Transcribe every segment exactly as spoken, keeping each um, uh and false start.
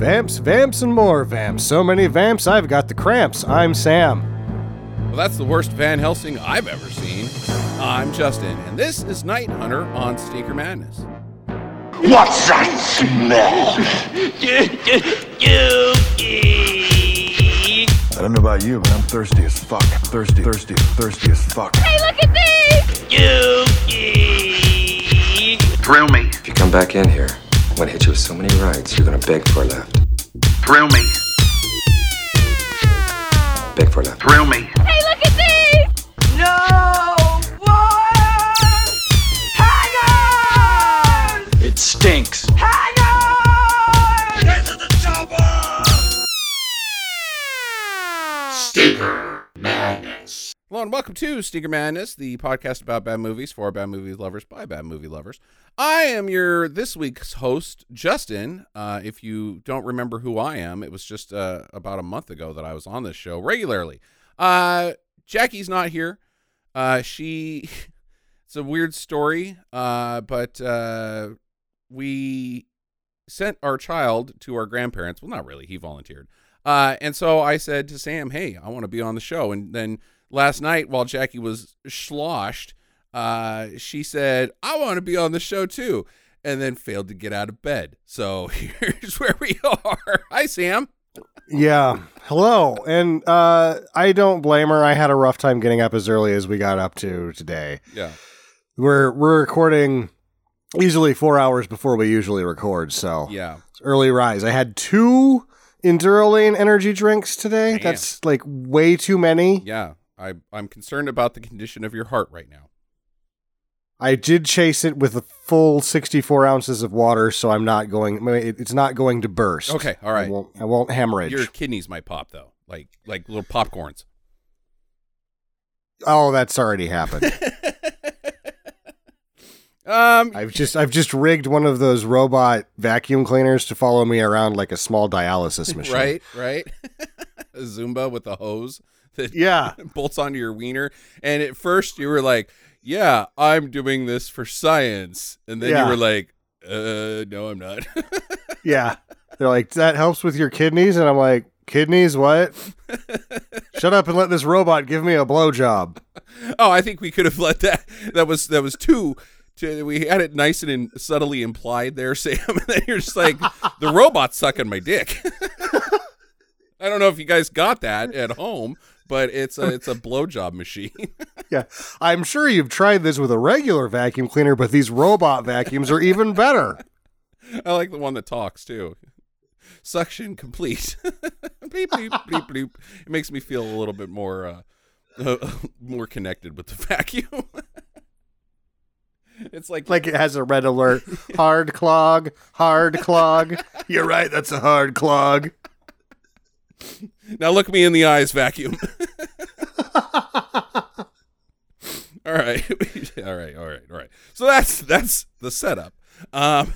Vamps, vamps, and more vamps. So many vamps, I've got the cramps. I'm Sam. Well, that's the worst Van Helsing I've ever seen. I'm Justin, and this is Night Hunter on Sneaker Madness. What's that smell? I don't know about you, but I'm thirsty as fuck. Thirsty, thirsty, thirsty as fuck. Hey, look at these! Drill me. If you come back in here, I'm gonna hit you with so many rights, you're gonna beg for a left. Drill me. Beg for a left. Drill me. Hey, look at these! No! Stinks. Hang on! Get to the double! Sneaker Madness. Hello and welcome to Sneaker Madness, the podcast about bad movies for bad movie lovers by bad movie lovers. I am your this week's host, Justin. Uh, if you don't remember who I am, it was just uh, about a month ago that I was on this show regularly. Uh, Jackie's not here. Uh, she. It's a weird story, uh, but. Uh, We sent our child to our grandparents. Well, not really. He volunteered. Uh, and so I said to Sam, hey, I want to be on the show. And then last night while Jackie was sloshed, uh, she said, I want to be on the show too. And then failed to get out of bed. So here's where we are. Hi, Sam. Yeah. Hello. And uh, I don't blame her. I had a rough time getting up as early as we got up to today. Yeah. We're, we're recording... Easily four hours before we usually record, so yeah, early rise. I had two Endurolane energy drinks today. Damn. That's like way too many. Yeah, I, I'm concerned about the condition of your heart right now. I did chase it with a full sixty-four ounces of water, so I'm not going. It's not going to burst. Okay, all right. I won't, I won't hemorrhage. Your kidneys might pop though, like like little popcorns. Oh, that's already happened. Um, I've just I've just rigged one of those robot vacuum cleaners to follow me around like a small dialysis machine. Right, right. A Zumba with a hose that yeah. bolts onto your wiener. And at first you were like, yeah, I'm doing this for science. And then yeah. you were like, uh, no, I'm not. Yeah. They're like, that helps with your kidneys. And I'm like, kidneys, what? Shut up and let this robot give me a blowjob. Oh, I think we could have let that. That was, that was too... We had it nice and in, subtly implied there, Sam. And then you're just like, the robot's sucking my dick. I don't know if you guys got that at home, but it's a, it's a blowjob machine. Yeah, I'm sure you've tried this with a regular vacuum cleaner, but these robot vacuums are even better. I like the one that talks, too. Suction complete. Bleep, bleep, bleep, bleep. It makes me feel a little bit more, uh, uh, more connected with the vacuum. It's like like it has a red alert. Hard clog, hard clog. You're right, that's a hard clog. Now look me in the eyes, vacuum. All right, all right, all right, all right. So that's that's the setup. Um,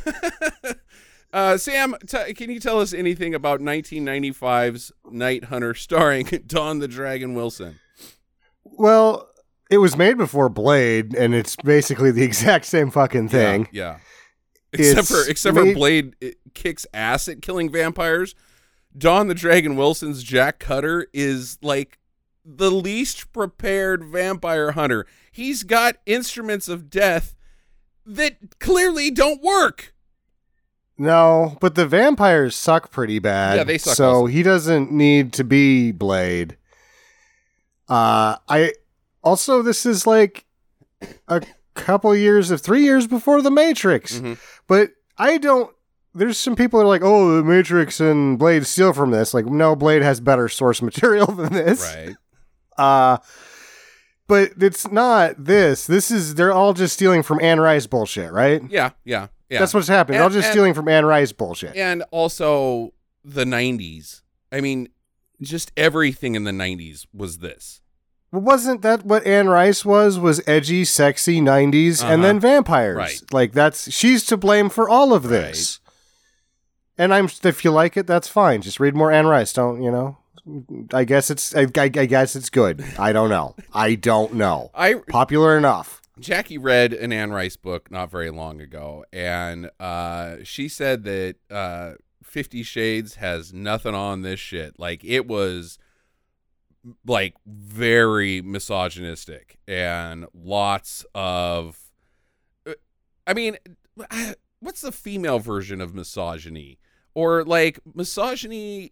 uh, Sam, t- can you tell us anything about nineteen ninety-five's Night Hunter starring Don the Dragon Wilson? Well. It was made before Blade, and it's basically the exact same fucking thing. Yeah, yeah. except for except made... for Blade it kicks ass at killing vampires. Don the Dragon Wilson's Jack Cutter is like the least prepared vampire hunter. He's got instruments of death that clearly don't work. No, but the vampires suck pretty bad. Yeah, they suck. So also. He doesn't need to be Blade. Uh, I. Also, this is like a couple years of three years before The Matrix. Mm-hmm. But I don't. There's some people that are like, oh, The Matrix and Blade steal from this. Like, no, Blade has better source material than this. Right. Uh, but it's not this. This is. They're all just stealing from Anne Rice bullshit, right? Yeah, yeah, yeah. That's what's happening. They're all just and, stealing from Anne Rice bullshit. And also the nineties. I mean, just everything in the nineties was this. Wasn't that what Anne Rice was? Was edgy, sexy nineties, uh-huh. and then vampires. Right. Like that's she's to blame for all of this. Right. And I'm if you like it, that's fine. Just read more Anne Rice. Don't you know? I guess it's I, I, I guess it's good. I don't know. I don't know. I popular enough. Jackie read an Anne Rice book not very long ago, and uh, she said that uh, Fifty Shades has nothing on this shit. Like, it was, like, very misogynistic and lots of, I mean, what's the female version of misogyny? Or, like, misogyny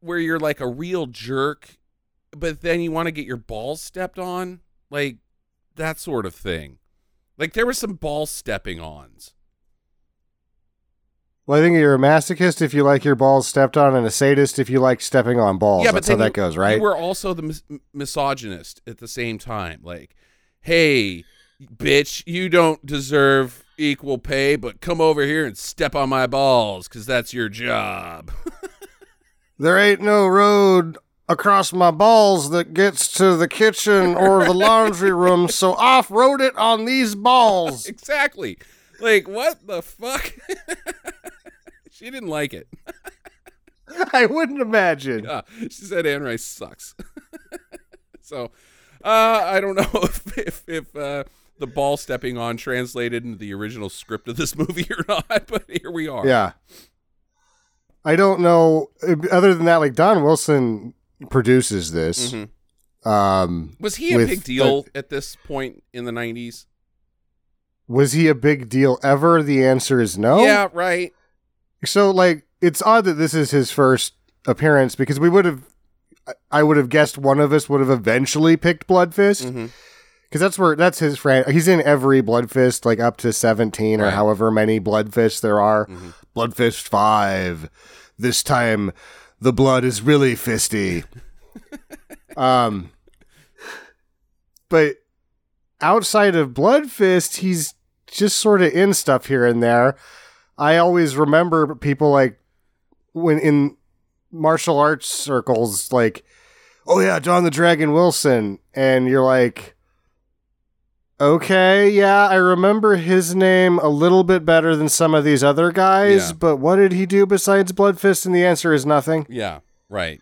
where you're, like, a real jerk, but then you want to get your balls stepped on? Like, that sort of thing. Like, there was some ball stepping ons. Well, I think you're a masochist if you like your balls stepped on, and a sadist if you like stepping on balls. Yeah, but that's how you, that goes, right? You were also the mis- misogynist at the same time. Like, hey, bitch, you don't deserve equal pay, but come over here and step on my balls, because that's your job. There ain't no road across my balls that gets to the kitchen or the laundry room, so off-road it on these balls. Exactly. Like, what the fuck? She didn't like it. I wouldn't imagine. Yeah, she said Anne Rice sucks. So, uh, I don't know if if, if uh, the ball stepping on translated into the original script of this movie or not, but here we are. Yeah. I don't know. Other than that, like, Don Wilson produces this. Mm-hmm. Um, was he a big deal the, at this point in the nineties? Was he a big deal ever? The answer is no. Yeah, right. So, like, it's odd that this is his first appearance, because we would have, I would have guessed one of us would have eventually picked Blood Fist, because mm-hmm. that's where, that's his friend. He's in every Blood Fist, like, up to seventeen right. or however many Blood Fists there are. Mm-hmm. Blood Fist five. This time, the blood is really fisty. um, But outside of Blood Fist, he's just sort of in stuff here and there. I always remember people, like, when in martial arts circles, like, oh yeah, Don the Dragon Wilson. And you're like, okay, yeah, I remember his name a little bit better than some of these other guys, yeah. But what did he do besides Blood Fist? And the answer is nothing. Yeah, right.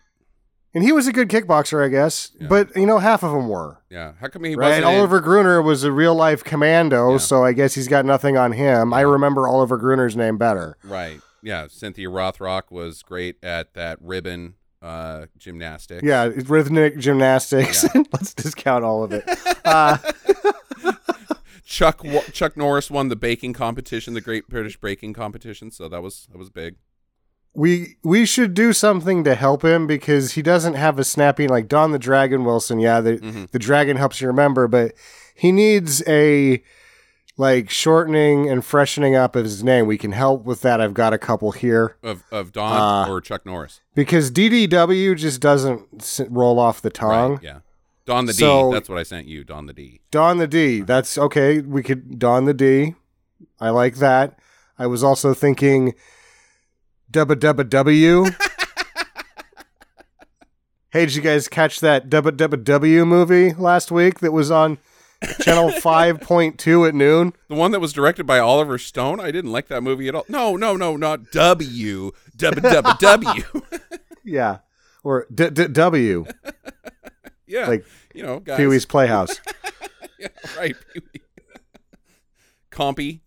And he was a good kickboxer, I guess, yeah. But, you know, half of them were. Yeah, how come he right? wasn't? Oliver in... Gruner was a real-life commando, yeah. So I guess he's got nothing on him. Yeah. I remember Oliver Gruner's name better. Right, yeah, Cynthia Rothrock was great at that ribbon uh, gymnastics. Yeah, rhythmic gymnastics. Yeah. Let's discount all of it. Uh... Chuck Chuck Norris won the baking competition, the Great British Baking Competition, so that was that was big. We we should do something to help him, because he doesn't have a snappy, like Don the Dragon Wilson. Yeah, the, mm-hmm. the dragon helps you remember, but he needs a, like, shortening and freshening up of his name. We can help with that. I've got a couple here. Of of Don uh, or Chuck Norris. Because D D W just doesn't roll off the tongue. Right, yeah. Don the so, D. That's what I sent you. Don the D. Don the D. That's okay. We could Don the D. I like that. I was also thinking... Dubba Dubba W. Hey, did you guys catch that Dubba Dubba W movie last week that was on channel five point two at noon? The one that was directed by Oliver Stone? I didn't like that movie at all. No, no, no, not W. Dubba Dubba W. Yeah. Or d- d- W. Yeah. Like, you know, guys. Pee Wee's Playhouse. Yeah, right. Pee Wee. Compy.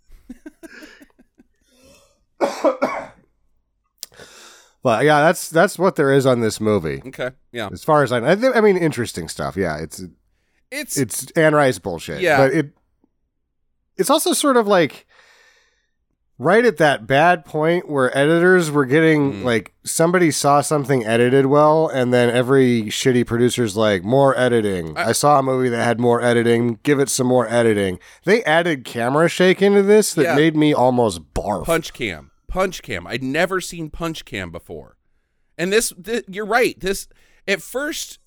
But yeah, that's that's what there is on this movie. Okay, yeah. As far as I know, I, th- I mean, interesting stuff. Yeah, it's it's it's Anne Rice bullshit. Yeah, but it it's also sort of like right at that bad point where editors were getting mm. like somebody saw something edited well, and then every shitty producer's like more editing. I, I saw a movie that had more editing. Give it some more editing. They added camera shake into this that yeah. made me almost barf. Punch cam. Punch cam. I'd never seen punch cam before. And this, this, you're right. This, at first,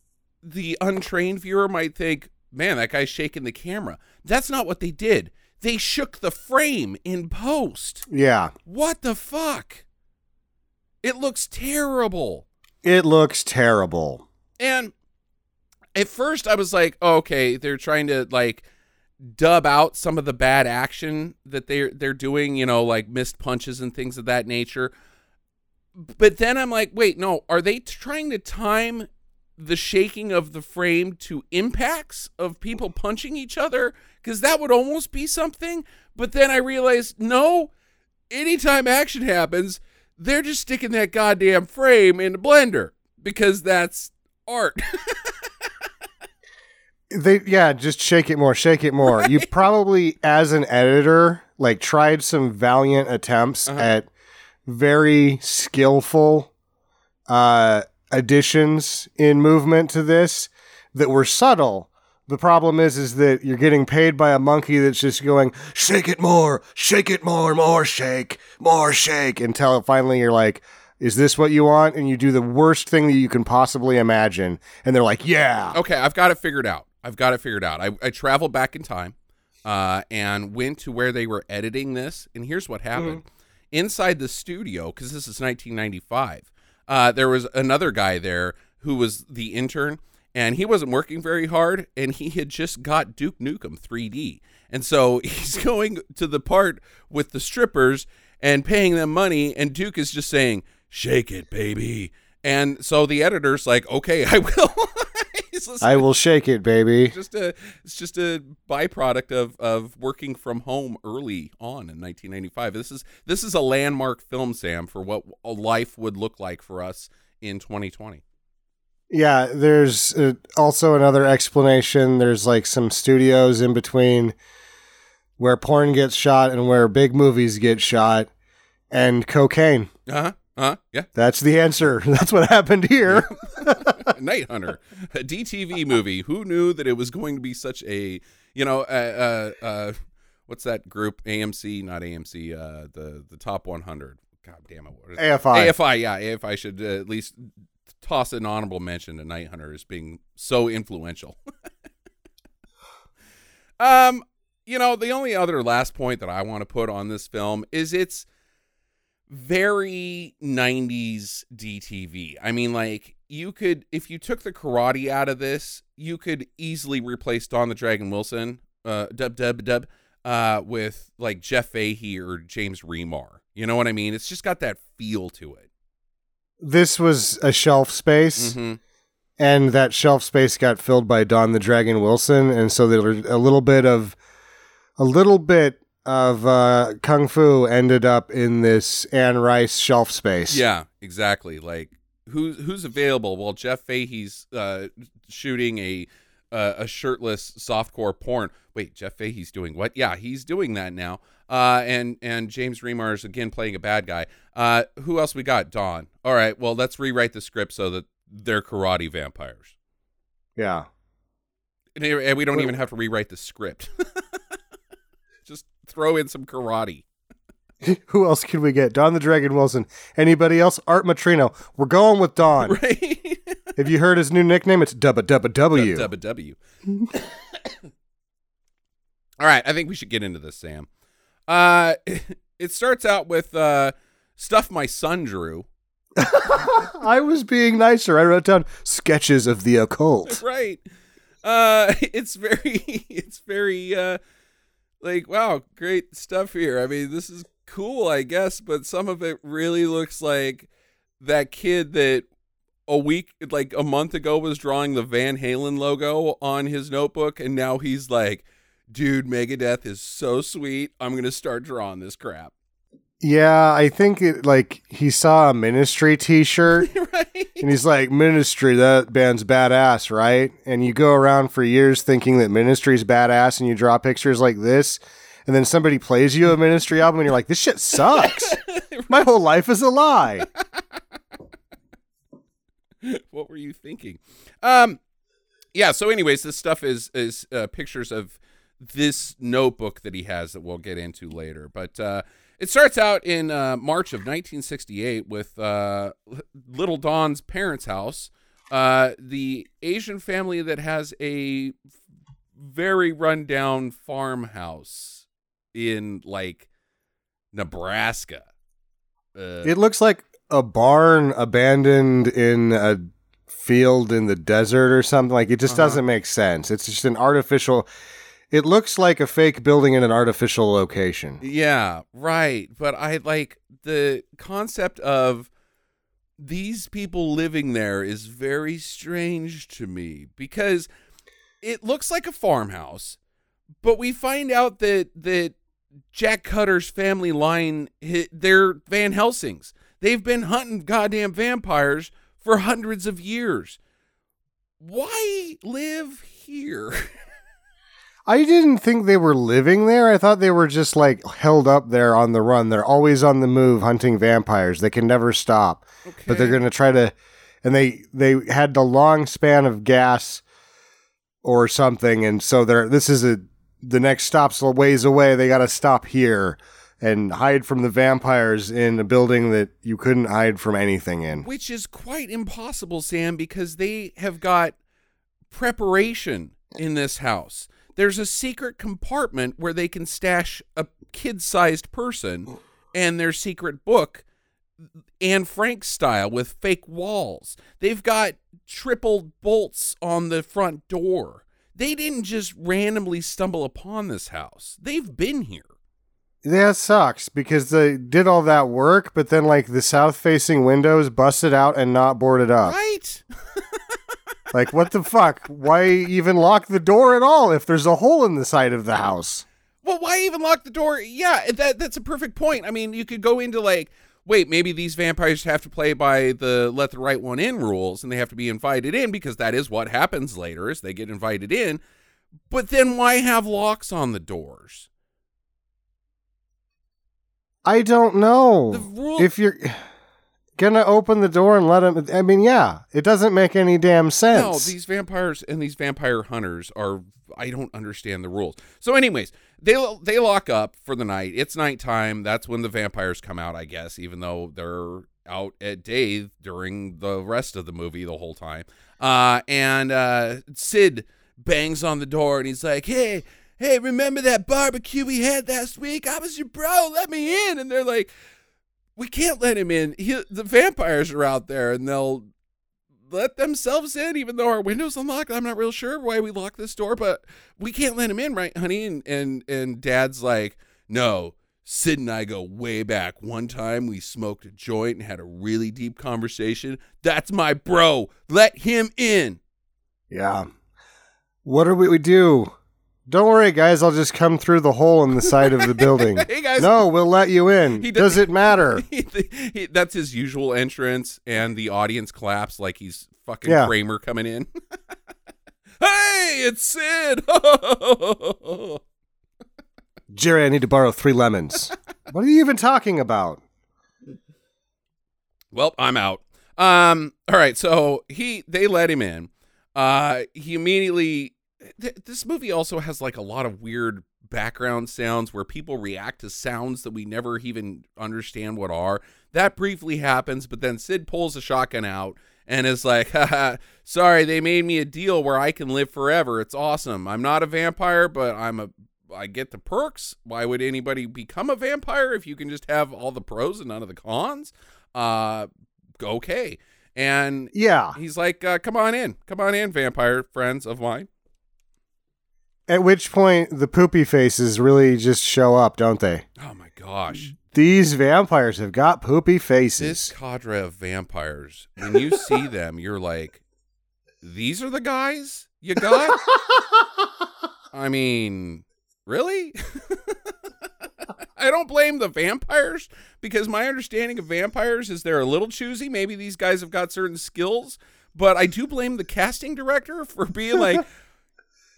the untrained viewer might think, man, that guy's shaking the camera. That's not what they did. They shook the frame in post. Yeah. What the fuck? It looks terrible. It looks terrible. And at first I was like, oh, okay, they're trying to, like, dub out some of the bad action that they're they're doing, you know, like missed punches and things of that nature. But then I'm like, wait, no, are they trying to time the shaking of the frame to impacts of people punching each other? Because that would almost be something. But then I realized, no, anytime action happens, they're just sticking that goddamn frame in the blender because that's art. They yeah, just shake it more, shake it more. Right? You probably, as an editor, like tried some valiant attempts uh-huh. at very skillful uh, additions in movement to this that were subtle. The problem is, is that you're getting paid by a monkey that's just going, shake it more, shake it more, more shake, more shake, until finally you're like, is this what you want? And you do the worst thing that you can possibly imagine. And they're like, yeah. Okay, I've got it figured out. I've got it figured out. I, I traveled back in time uh, and went to where they were editing this. And here's what happened. Mm-hmm. Inside the studio, because this is nineteen ninety-five, uh, there was another guy there who was the intern. And he wasn't working very hard, and he had just got Duke Nukem three D. And so he's going to the part with the strippers and paying them money, and Duke is just saying, shake it, baby. And so the editor's like, okay, I will. I will shake it, baby. Just a, it's just a byproduct of, of working from home early on in nineteen ninety-five. This is, this is a landmark film, Sam, for what life would look like for us in twenty twenty. Yeah, there's uh, also another explanation. There's like some studios in between where porn gets shot and where big movies get shot, and cocaine. Uh-huh, uh-huh, yeah. That's the answer. That's what happened here. Night Hunter, a D T V movie. Who knew that it was going to be such a, you know, uh, uh, uh what's that group? A M C, not A M C, uh, the, the top one hundred. God damn it. What is A F I. It? A F I, yeah. A F I should uh, at least... toss an honorable mention to Night Hunter as being so influential. um, you know, the only other last point that I want to put on this film is it's very nineties D T V. I mean, like, you could, if you took the karate out of this, you could easily replace Don the Dragon Wilson, uh, dub, dub, dub, uh, with like Jeff Fahey or James Remar. You know what I mean? It's just got that feel to it. This was a shelf space, mm-hmm. and that shelf space got filled by Don the Dragon Wilson, and so there was a little bit of a little bit of uh, kung fu ended up in this Anne Rice shelf space. Yeah, exactly. Like who's who's available? Well, Jeff Fahey's uh, shooting a uh, a shirtless softcore porn. Wait, Jeff Fahey's doing what? Yeah, he's doing that now. Uh, and, and James Remar is again playing a bad guy. Uh, who else we got? Don. All right, well, let's rewrite the script so that they're karate vampires. Yeah. And, and we don't Wait. even have to rewrite the script. Just throw in some karate. Who else can we get? Don the Dragon Wilson. Anybody else? Art Matrino. We're going with Don. Right? Have you heard his new nickname? It's Dubba Dubba W. Dubba W. All right, I think we should get into this, Sam. Uh, it starts out with uh, stuff my son drew. I was being nicer. I wrote down sketches of the occult. Right. Uh, it's very, it's very, uh, like, wow, great stuff here. I mean, this is cool, I guess, but some of it really looks like that kid that a week, like a month ago, was drawing the Van Halen logo on his notebook, and now he's like, dude, Megadeth is so sweet. I'm going to start drawing this crap. Yeah, I think it, like he saw a Ministry t-shirt right? And he's like, Ministry, that band's badass, right? And you go around for years thinking that Ministry's badass and you draw pictures like this and then somebody plays you a Ministry album and you're like, this shit sucks. My whole life is a lie. What were you thinking? Um, yeah, so anyways, this stuff is, is uh, pictures of this notebook that he has that we'll get into later. But uh, it starts out in uh, March of nineteen sixty-eight with uh, Little Don's parents' house, uh, the Asian family that has a very rundown farmhouse in, like, Nebraska. Uh, it looks like a barn abandoned in a field in the desert or something. Like, it just uh-huh. doesn't make sense. It's just an artificial... It looks like a fake building in an artificial location. Yeah, right. But I like the concept of these people living there is very strange to me because it looks like a farmhouse, but we find out that that Jack Cutter's family line, their Van Helsings. They've been hunting goddamn vampires for hundreds of years. Why live here? I didn't think they were living there. I thought they were just like held up there on the run. They're always on the move hunting vampires. They can never stop. Okay. But they're going to try to, and they they had the long span of gas or something, and so they're this is a the next stop's a ways away. They got to stop here and hide from the vampires in a building that you couldn't hide from anything in. Which is quite impossible, Sam, because they have got preparation in this house. There's a secret compartment where they can stash a kid-sized person and their secret book, Anne Frank style, with fake walls. They've got triple bolts on the front door. They didn't just randomly stumble upon this house. They've been here. That sucks because they did all that work, but then like the south-facing windows busted out and not boarded up. Right? Like, what the fuck? Why even lock the door at all if there's a hole in the side of the house? Well, why even lock the door? Yeah, that that's a perfect point. I mean, you could go into like, wait, maybe these vampires have to play by the let the right one in rules and they have to be invited in because that is what happens later is they get invited in. But then why have locks on the doors? I don't know. The rule- if you're going to open the door and let them, I mean, yeah, it doesn't make any damn sense. No, these vampires and these vampire hunters are, I don't understand the rules. So anyways, they they lock up for the night. It's nighttime. That's when the vampires come out, I guess, even though they're out at day during the rest of the movie the whole time. Uh, and uh, Sid bangs on the door and he's like, hey, hey, remember that barbecue we had last week? I was your bro. Let me in. And they're like, we can't let him in. He, the vampires are out there and they'll let themselves in, even though our window's unlocked. I'm not real sure why we locked this door, but we can't let him in, right, honey? And and and Dad's like, no, Sid and I go way back. One time we smoked a joint and had a really deep conversation. That's my bro. Let him in. Yeah. What do we, we do? Don't worry, guys. I'll just come through the hole in the side of the building. Hey guys, no, we'll let you in. Does, does it matter? He, he, that's his usual entrance, and the audience claps like he's fucking yeah. Kramer coming in. Hey, it's Sid. Jerry, I need to borrow three lemons. What are you even talking about? Well, I'm out. Um, all right, so he they let him in. Uh, he immediately... This movie also has like a lot of weird background sounds where people react to sounds that we never even understand what are. That briefly happens, but then Sid pulls a shotgun out and is like, haha, sorry, they made me a deal where I can live forever. It's awesome. I'm not a vampire, but I'm a, I get the perks. Why would anybody become a vampire if you can just have all the pros and none of the cons? Uh, okay. And yeah, he's like, uh, come on in, come on in, vampire friends of mine. At which point, the poopy faces really just show up, don't they? Oh, my gosh. These vampires have got poopy faces. This cadre of vampires, when you see them, you're like, these are the guys you got? I mean, really? I don't blame the vampires, because my understanding of vampires is they're a little choosy. Maybe these guys have got certain skills, but I do blame the casting director for being like...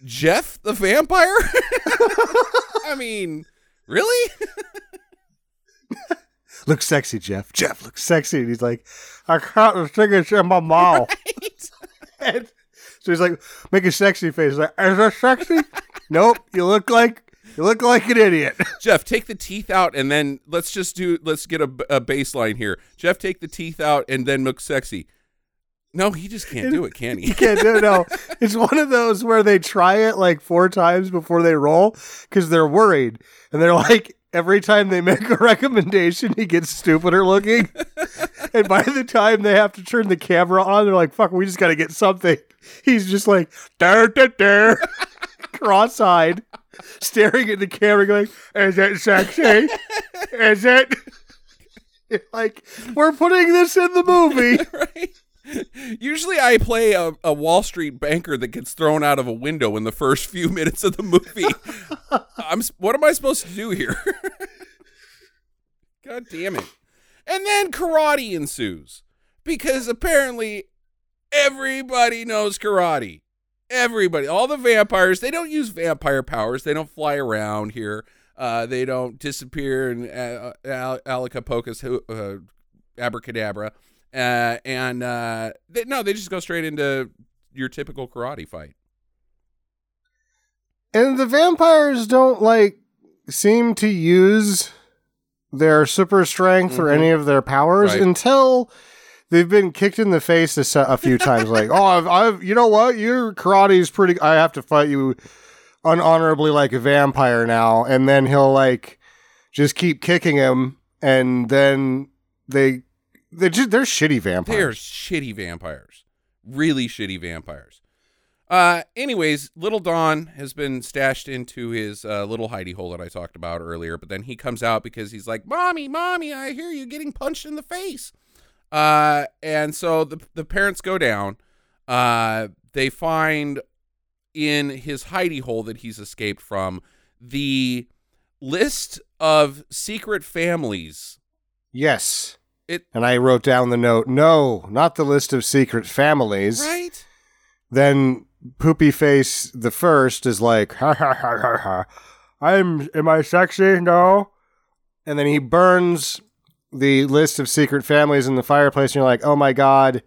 Jeff the vampire? I mean, really? Looks sexy, Jeff. Jeff looks sexy. And he's like, I caught the signature in my mouth. Right? And so he's like, make a sexy face. He's like, is that sexy? Nope. You look like you look like an idiot. Jeff, take the teeth out and then let's just do let's get a, a baseline here. Jeff, take the teeth out and then look sexy. No, he just can't do it, can he? He can't do it, no. It's one of those where they try it like four times before they roll because they're worried. And they're like, every time they make a recommendation, he gets stupider looking. And by the time they have to turn the camera on, they're like, fuck, we just got to get something. He's just like, da da da, cross-eyed, staring at the camera going, is it sexy? Is it? Like, we're putting this in the movie. Right? Usually I play a, a Wall Street banker that gets thrown out of a window in the first few minutes of the movie. I'm, what am I supposed to do here? God damn it. And then karate ensues, because apparently everybody knows karate. Everybody, all the vampires, they don't use vampire powers. They don't fly around here. Uh, they don't disappear in uh, Alakapocus, uh, abracadabra. Uh, and uh, they, no, they just go straight into your typical karate fight. And the vampires don't, like, seem to use their super strength mm-hmm. or any of their powers right. until they've been kicked in the face a, a few times. Like, oh, I've, I've, you know what? Your karate is pretty, I have to fight you unhonorably like a vampire now. And then he'll, like, just keep kicking him. And then they, they just, they're shitty vampires. They're shitty vampires. Really shitty vampires. Uh, anyways, little Don has been stashed into his uh, little hidey hole that I talked about earlier, but then he comes out because he's like, Mommy, Mommy, I hear you getting punched in the face. Uh, and so the, the parents go down. Uh, they find in his hidey hole that he's escaped from the list of secret families. Yes. It, and I wrote down the note, no, not the list of secret families. Right? Then Poopy Face the First is like, ha ha ha ha ha, I'm, am I sexy? No. And then he burns the list of secret families in the fireplace, and you're like, oh my god,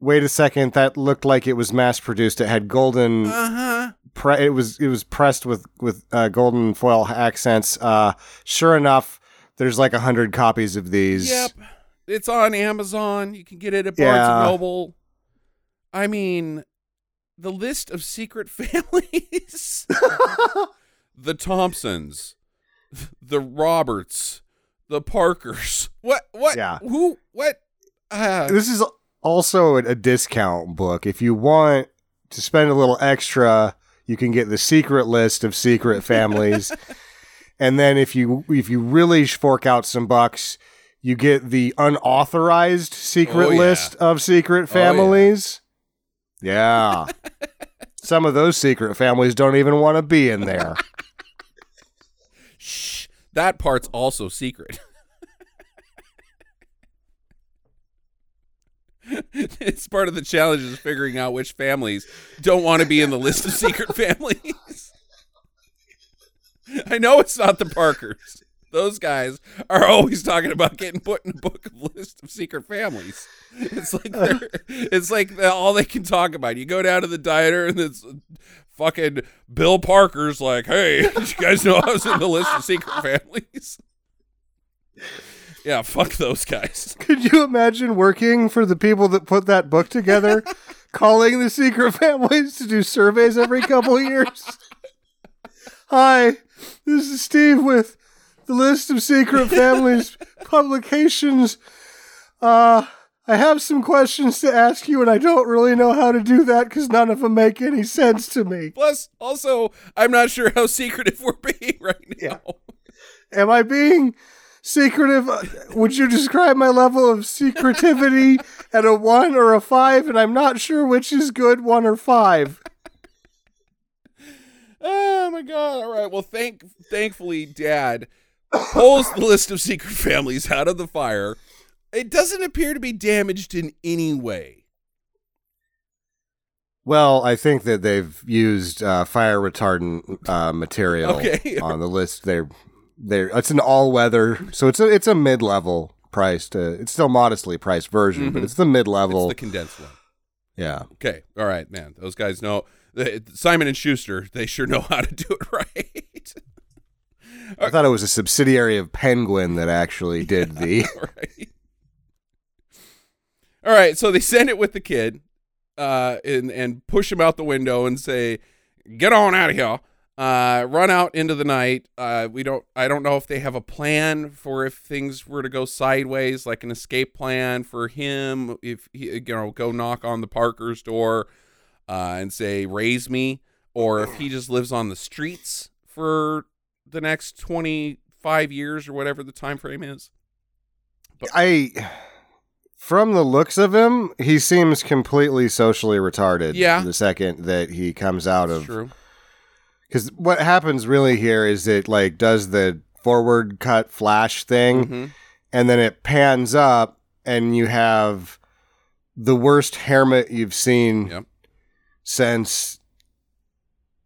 wait a second, that looked like it was mass produced. It had golden, uh-huh. pre- it was it was pressed with, with uh, golden foil accents. Uh, sure enough, there's like a hundred copies of these. Yep. It's on Amazon. You can get it at Barnes yeah. and Noble. I mean, the list of secret families. The Thompsons, the Roberts, the Parkers. What? What? Yeah. Who? What? Uh, this is also a discount book. If you want to spend a little extra, you can get the secret list of secret families. And then if you if you really fork out some bucks, you get the unauthorized secret oh, yeah. list of secret families. Oh, yeah. Yeah. Some of those secret families don't even want to be in there. Shh. That part's also secret. It's part of the challenge is figuring out which families don't want to be in the list of secret families. I know it's not the Parkers. Those guys are always talking about getting put in a book of list of secret families. It's like they're, it's like the, all they can talk about. You go down to the diner and it's fucking Bill Parker's like, hey, did you guys know I was in the list of secret families? Yeah, fuck those guys. Could you imagine working for the people that put that book together, calling the secret families to do surveys every couple of years? Hi, this is Steve with the list of secret families publications. Uh, I have some questions to ask you, and I don't really know how to do that because none of them make any sense to me. Plus, also, I'm not sure how secretive we're being right now. Yeah. Am I being secretive? Would you describe my level of secretivity at a one or a five? And I'm not sure which is good, one or five. Oh, my God. All right. Well, thank, thankfully, Dad pulls the list of secret families out of the fire. It doesn't appear to be damaged in any way. Well, I think that they've used uh, fire retardant uh, material okay. on the list. They're, they're, it's an all-weather, so it's a it's a mid-level priced. Uh, it's still modestly priced version, mm-hmm. but it's the mid-level. It's the condensed one. Yeah. Okay. All right, man. Those guys know. Simon and Schuster, they sure know how to do it right. I thought it was a subsidiary of Penguin that actually did yeah, the... All right. All right, so they send it with the kid uh, and, and push him out the window and say, get on out of here. Uh, run out into the night. Uh, we don't. I don't know if they have a plan for if things were to go sideways, like an escape plan for him. If he, you know, go knock on the Parker's door uh, and say, raise me. Or if he just lives on the streets for the next twenty-five years or whatever the time frame is. But- I, from the looks of him, he seems completely socially retarded. Yeah. The second that he comes out That's of true. Because what happens really here is it like does the forward cut flash thing. Mm-hmm. and then it pans up and you have the worst haircut you've seen yep. since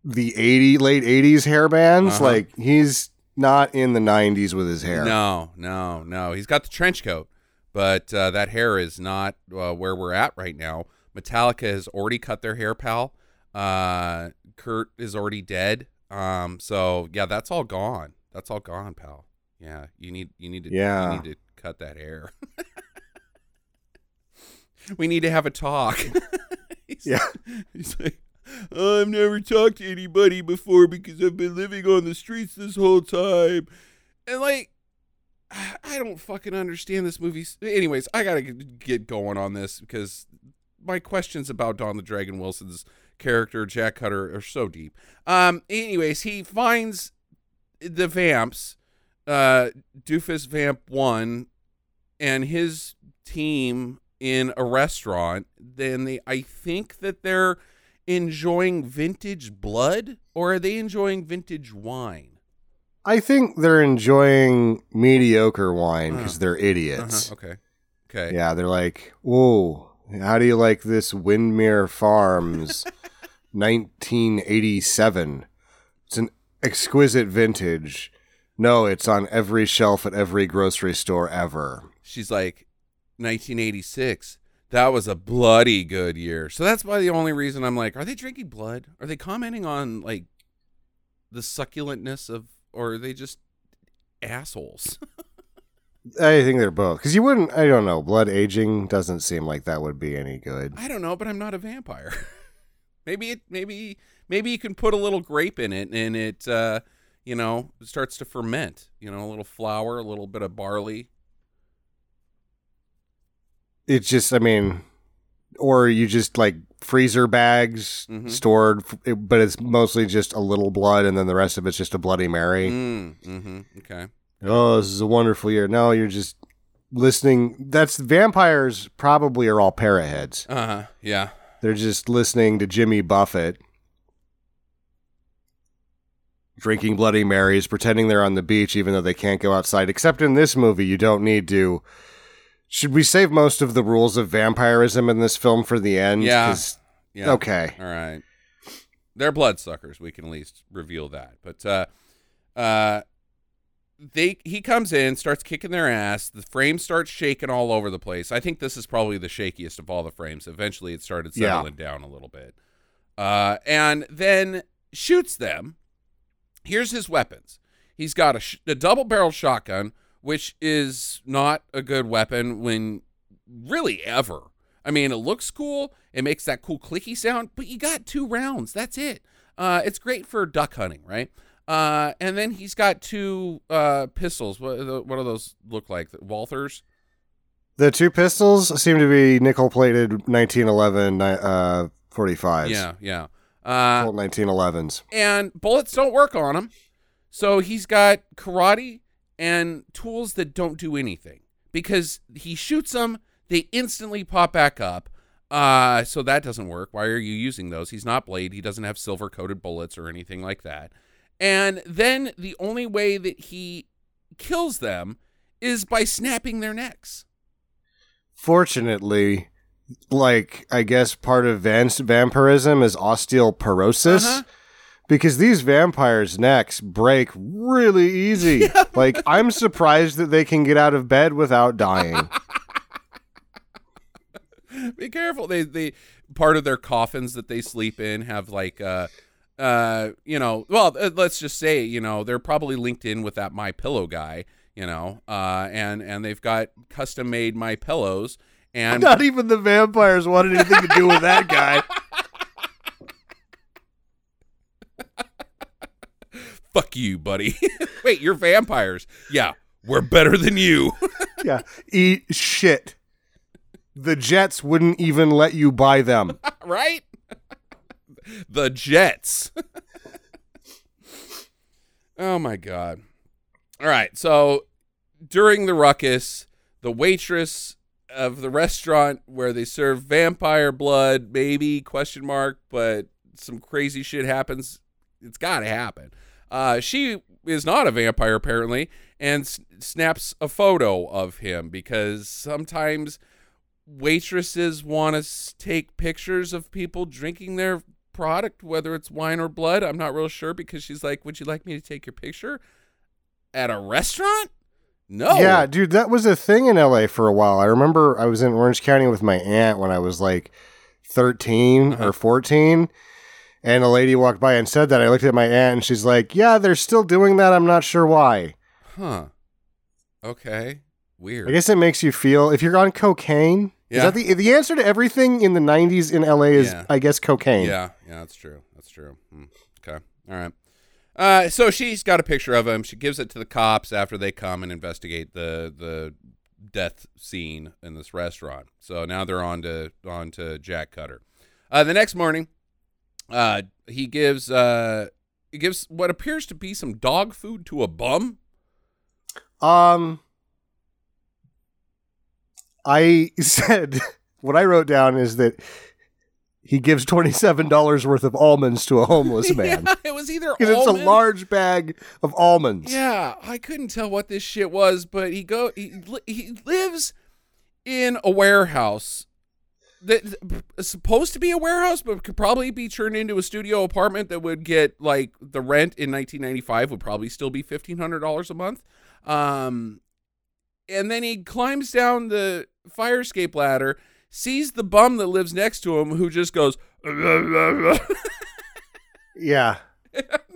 the eighty late eighties hair bands. Uh-huh. Like, he's not in the nineties with his hair. No, no, no. He's got the trench coat, but uh, that hair is not uh, where we're at right now. Metallica has already cut their hair, pal. Uh, Kurt is already dead. Um, so yeah, that's all gone. That's all gone, pal. Yeah, you need you need to yeah. you need to cut that hair. We need to have a talk. he's yeah, like, he's like, oh, I've never talked to anybody before because I've been living on the streets this whole time, and like, I don't fucking understand this movie. Anyways, I gotta get going on this because my questions about Don the Dragon Wilson's character Jack Cutter are so deep. Um. Anyways, he finds the vamps, uh, Doofus Vamp One, and his team in a restaurant. Then they, I think that they're enjoying vintage blood, or are they enjoying vintage wine? I think they're enjoying mediocre wine because uh-huh. they're idiots. Uh-huh. Okay. Okay. Yeah, they're like, whoa. How do you like this Windmere Farms nineteen eighty-seven? It's an exquisite vintage. No, it's on every shelf at every grocery store ever. She's like, nineteen eighty-six. That was a bloody good year. So that's why the only reason I'm like, are they drinking blood? Are they commenting on like the succulentness of, or are they just assholes? I think they're both. Because you wouldn't, I don't know, blood aging doesn't seem like that would be any good. I don't know, but I'm not a vampire. maybe it, maybe, maybe you can put a little grape in it and it, uh, you know, starts to ferment. You know, a little flour, a little bit of barley. It's just, I mean, or you just like freezer bags mm-hmm. stored, but it's mostly just a little blood and then the rest of it's just a Bloody Mary. Mm, mm-hmm. Okay. Oh, this is a wonderful year. No, you're just listening. That's vampires probably are all parrot heads. Uh-huh. Yeah. They're just listening to Jimmy Buffett, drinking Bloody Marys, pretending they're on the beach, even though they can't go outside. Except in this movie, you don't need to. Should we save most of the rules of vampirism in this film for the end? Yeah. yeah. Okay. All right. They're bloodsuckers. We can at least reveal that. But, uh, uh, They he comes in, starts kicking their ass. The frame starts shaking all over the place. I think this is probably the shakiest of all the frames. Eventually, it started settling yeah. down a little bit, uh, and then shoots them. Here's his weapons. He's got a, sh- a double-barreled shotgun, which is not a good weapon when really ever. I mean, it looks cool. It makes that cool clicky sound, but you got two rounds. That's it. Uh, it's great for duck hunting, right? Uh, and then he's got two uh, pistols. What, what do those look like? The Walthers? The two pistols seem to be nickel-plated nineteen eleven uh, forty-fives. Yeah, yeah. Uh, Old nineteen elevens. And bullets don't work on him. So he's got karate and tools that don't do anything. Because he shoots them, they instantly pop back up. Uh, so that doesn't work. Why are you using those? He's not Blade. He doesn't have silver-coated bullets or anything like that. And then the only way that he kills them is by snapping their necks. Fortunately, like, I guess part of van- vampirism is osteoporosis. Uh-huh. Because these vampires' necks break really easy. Yeah. Like, I'm surprised that they can get out of bed without dying. Be careful. They, they part of their coffins that they sleep in have, like, uh, Uh, you know, well, uh, let's just say, you know, they're probably linked in with that MyPillow guy, you know, uh, and, and they've got custom made MyPillows, and not even the vampires wanted anything to do with that guy. Fuck you, buddy. Wait, you're vampires. Yeah. We're better than you. Yeah. Eat shit. The Jets wouldn't even let you buy them. Right? The Jets. Oh, my God. All right. So during the ruckus, the waitress of the restaurant where they serve vampire blood, maybe, question mark, but some crazy shit happens. It's got to happen. Uh, she is not a vampire, apparently, and s- snaps a photo of him, because sometimes waitresses want to take pictures of people drinking their product, whether it's wine or blood. I'm not real sure, because she's like, would you like me to take your picture at a restaurant? No. Yeah, dude, that was a thing in L A for a while. I remember I was in Orange County with my aunt when I was like thirteen uh-huh. or fourteen, and a lady walked by and said that. I looked at my aunt and she's like, yeah, they're still doing that. I'm not sure why. Huh. Okay. Weird. I guess it makes you feel, if you're on cocaine, yeah. Is that the the answer to everything in the nineties in L A is, yeah. I guess, cocaine. Yeah, yeah, that's true. That's true. Mm. Okay. All right. Uh, so she's got a picture of him. She gives it to the cops after they come and investigate the the death scene in this restaurant. So now they're on to on to Jack Cutter. Uh, the next morning, uh, he gives uh, he gives what appears to be some dog food to a bum. Um. I said, what I wrote down is that he gives twenty-seven dollars worth of almonds to a homeless man. Yeah, it was either almonds. Because it's a large bag of almonds. Yeah, I couldn't tell what this shit was, but he go he, he lives in a warehouse that is supposed to be a warehouse, but could probably be turned into a studio apartment that would get, like, the rent in nineteen ninety-five would probably still be fifteen hundred dollars a month. Um, and then he climbs down the fire escape ladder, sees the bum that lives next to him, who just goes, blah, blah, blah. Yeah,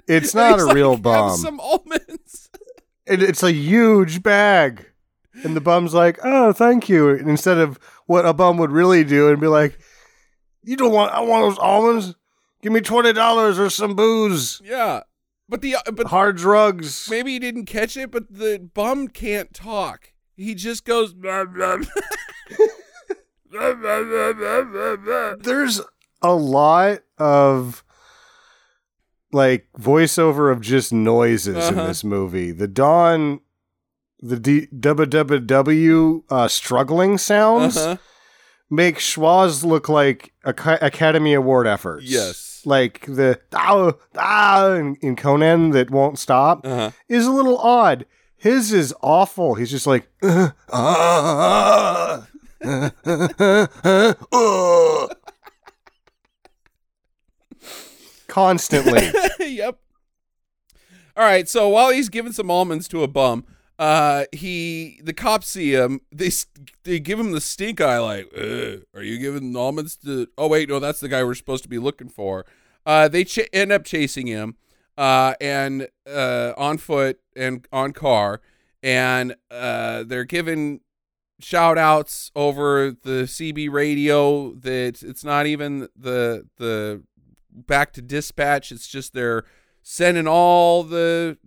it's not a like, real bum. Have some almonds. And it's a huge bag, and the bum's like, "Oh, thank you." And instead of what a bum would really do, and be like, "You don't want? I want those almonds. Give me twenty dollars or some booze." Yeah, but the but hard drugs. Maybe he didn't catch it, but the bum can't talk. He just goes, blah, blah. There's a lot of like voiceover of just noises uh-huh. in this movie. The Don, the D- W W W uh, struggling sounds uh-huh. make schwa's look like Ac- Academy Award efforts. Yes. Like the ah, ah, in, in Conan that won't stop uh-huh. is a little odd. His is awful. He's just like, uh, uh, uh, uh, uh, uh. Constantly. Yep. All right. So while he's giving some almonds to a bum, uh, he the cops see him. They they give him the stink eye. Like, uh, are you giving almonds to? Oh wait, no, that's the guy we're supposed to be looking for. Uh, they ch- end up chasing him. Uh, and uh, on foot and on car, and uh, they're giving shout outs over the C B radio that it's not even the the back to dispatch. It's just they're sending all the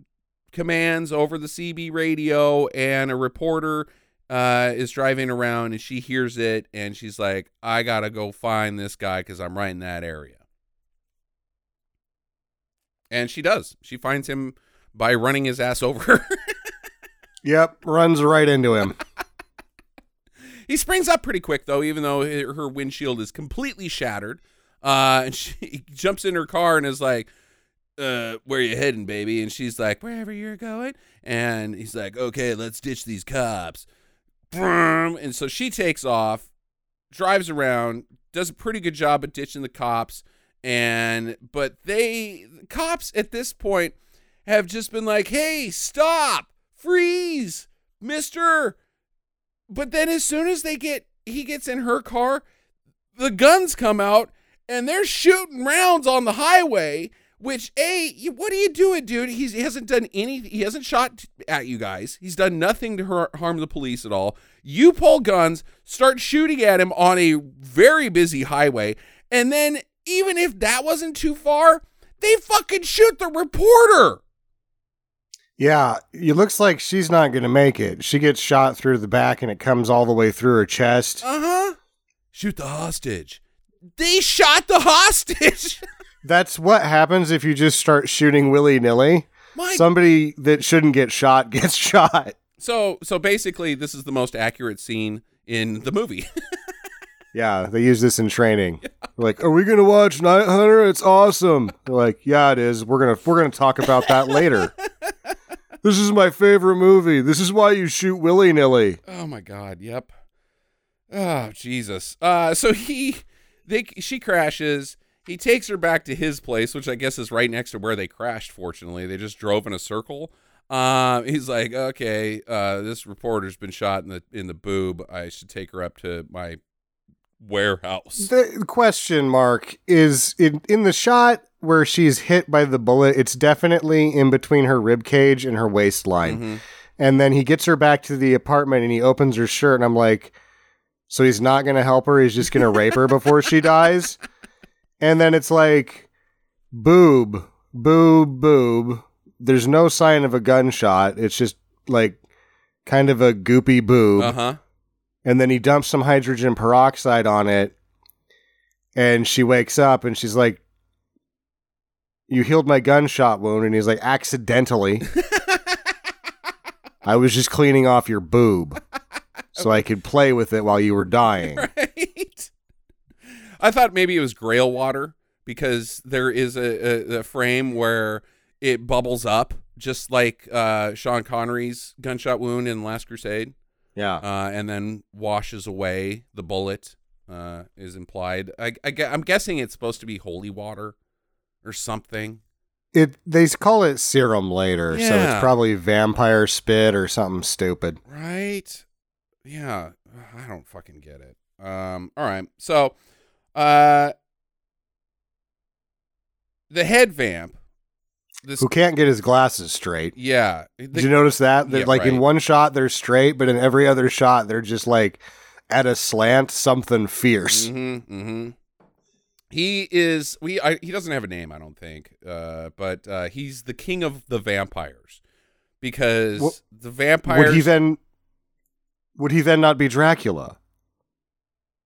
commands over the C B radio, and a reporter uh, is driving around, and she hears it, and she's like, I gotta go find this guy because I'm right in that area. And she does. She finds him by running his ass over. Yep, runs right into him. He springs up pretty quick, though, even though her windshield is completely shattered. Uh, and she jumps in her car and is like, uh, where are you heading, baby? And she's like, wherever you're going. And he's like, okay, let's ditch these cops. And so she takes off, drives around, does a pretty good job at ditching the cops. And, but they, cops at this point have just been like, hey, stop, freeze, mister. But then as soon as they get, he gets in her car, the guns come out and they're shooting rounds on the highway, which A, what are you doing, dude? He's, he hasn't done anything. He hasn't shot at you guys. He's done nothing to har- harm the police at all. You pull guns, start shooting at him on a very busy highway. And then even if that wasn't too far, they fucking shoot the reporter. Yeah, it looks like she's not going to make it. She gets shot through the back and it comes all the way through her chest. Uh-huh. Shoot the hostage. They shot the hostage. That's what happens if you just start shooting willy-nilly. My- Somebody that shouldn't get shot gets shot. So, so basically, this is the most accurate scene in the movie. Yeah, they use this in training. Yeah. Like, are we gonna watch Night Hunter? It's awesome. They're like, yeah, it is. We're gonna we're gonna talk about that later. This is my favorite movie. This is why you shoot willy-nilly. Oh, my God. Yep. Oh, Jesus. Uh, so he, they, she crashes. He takes her back to his place, which I guess is right next to where they crashed, fortunately. They just drove in a circle. Uh, he's like, okay, uh, this reporter's been shot in the in the boob. I should take her up to my warehouse. The question mark is, in, in the shot where she's hit by the bullet, it's definitely in between her rib cage and her waistline. Mm-hmm. And then he gets her back to the apartment and he opens her shirt, and I'm like, so he's not going to help her, he's just going to rape her before she dies? And then it's like, boob, boob, boob. There's no sign of a gunshot. It's just like kind of a goopy boob. Uh-huh. And then he dumps some hydrogen peroxide on it. And she wakes up and she's like, you healed my gunshot wound. And he's like, accidentally. I was just cleaning off your boob so I could play with it while you were dying. Right. I thought maybe it was grail water, because there is a, a, a frame where it bubbles up, just like uh, Sean Connery's gunshot wound in Last Crusade. Yeah. Uh, and then washes away the bullet, uh, is implied. I, I, I'm guessing it's supposed to be holy water or something. It They call it serum later, yeah. So it's probably vampire spit or something stupid. Right? Yeah. I don't fucking get it. Um. All right. So uh, the head vamp. This Who can't get his glasses straight. Yeah. The, Did you notice that? that yeah, like right. In one shot, they're straight, but in every other shot, they're just like at a slant, something fierce. Mm-hmm, mm-hmm. He is, we. I, he doesn't have a name, I don't think, uh, but uh, he's the king of the vampires, because well, the vampires... Would he then, would he then not be Dracula?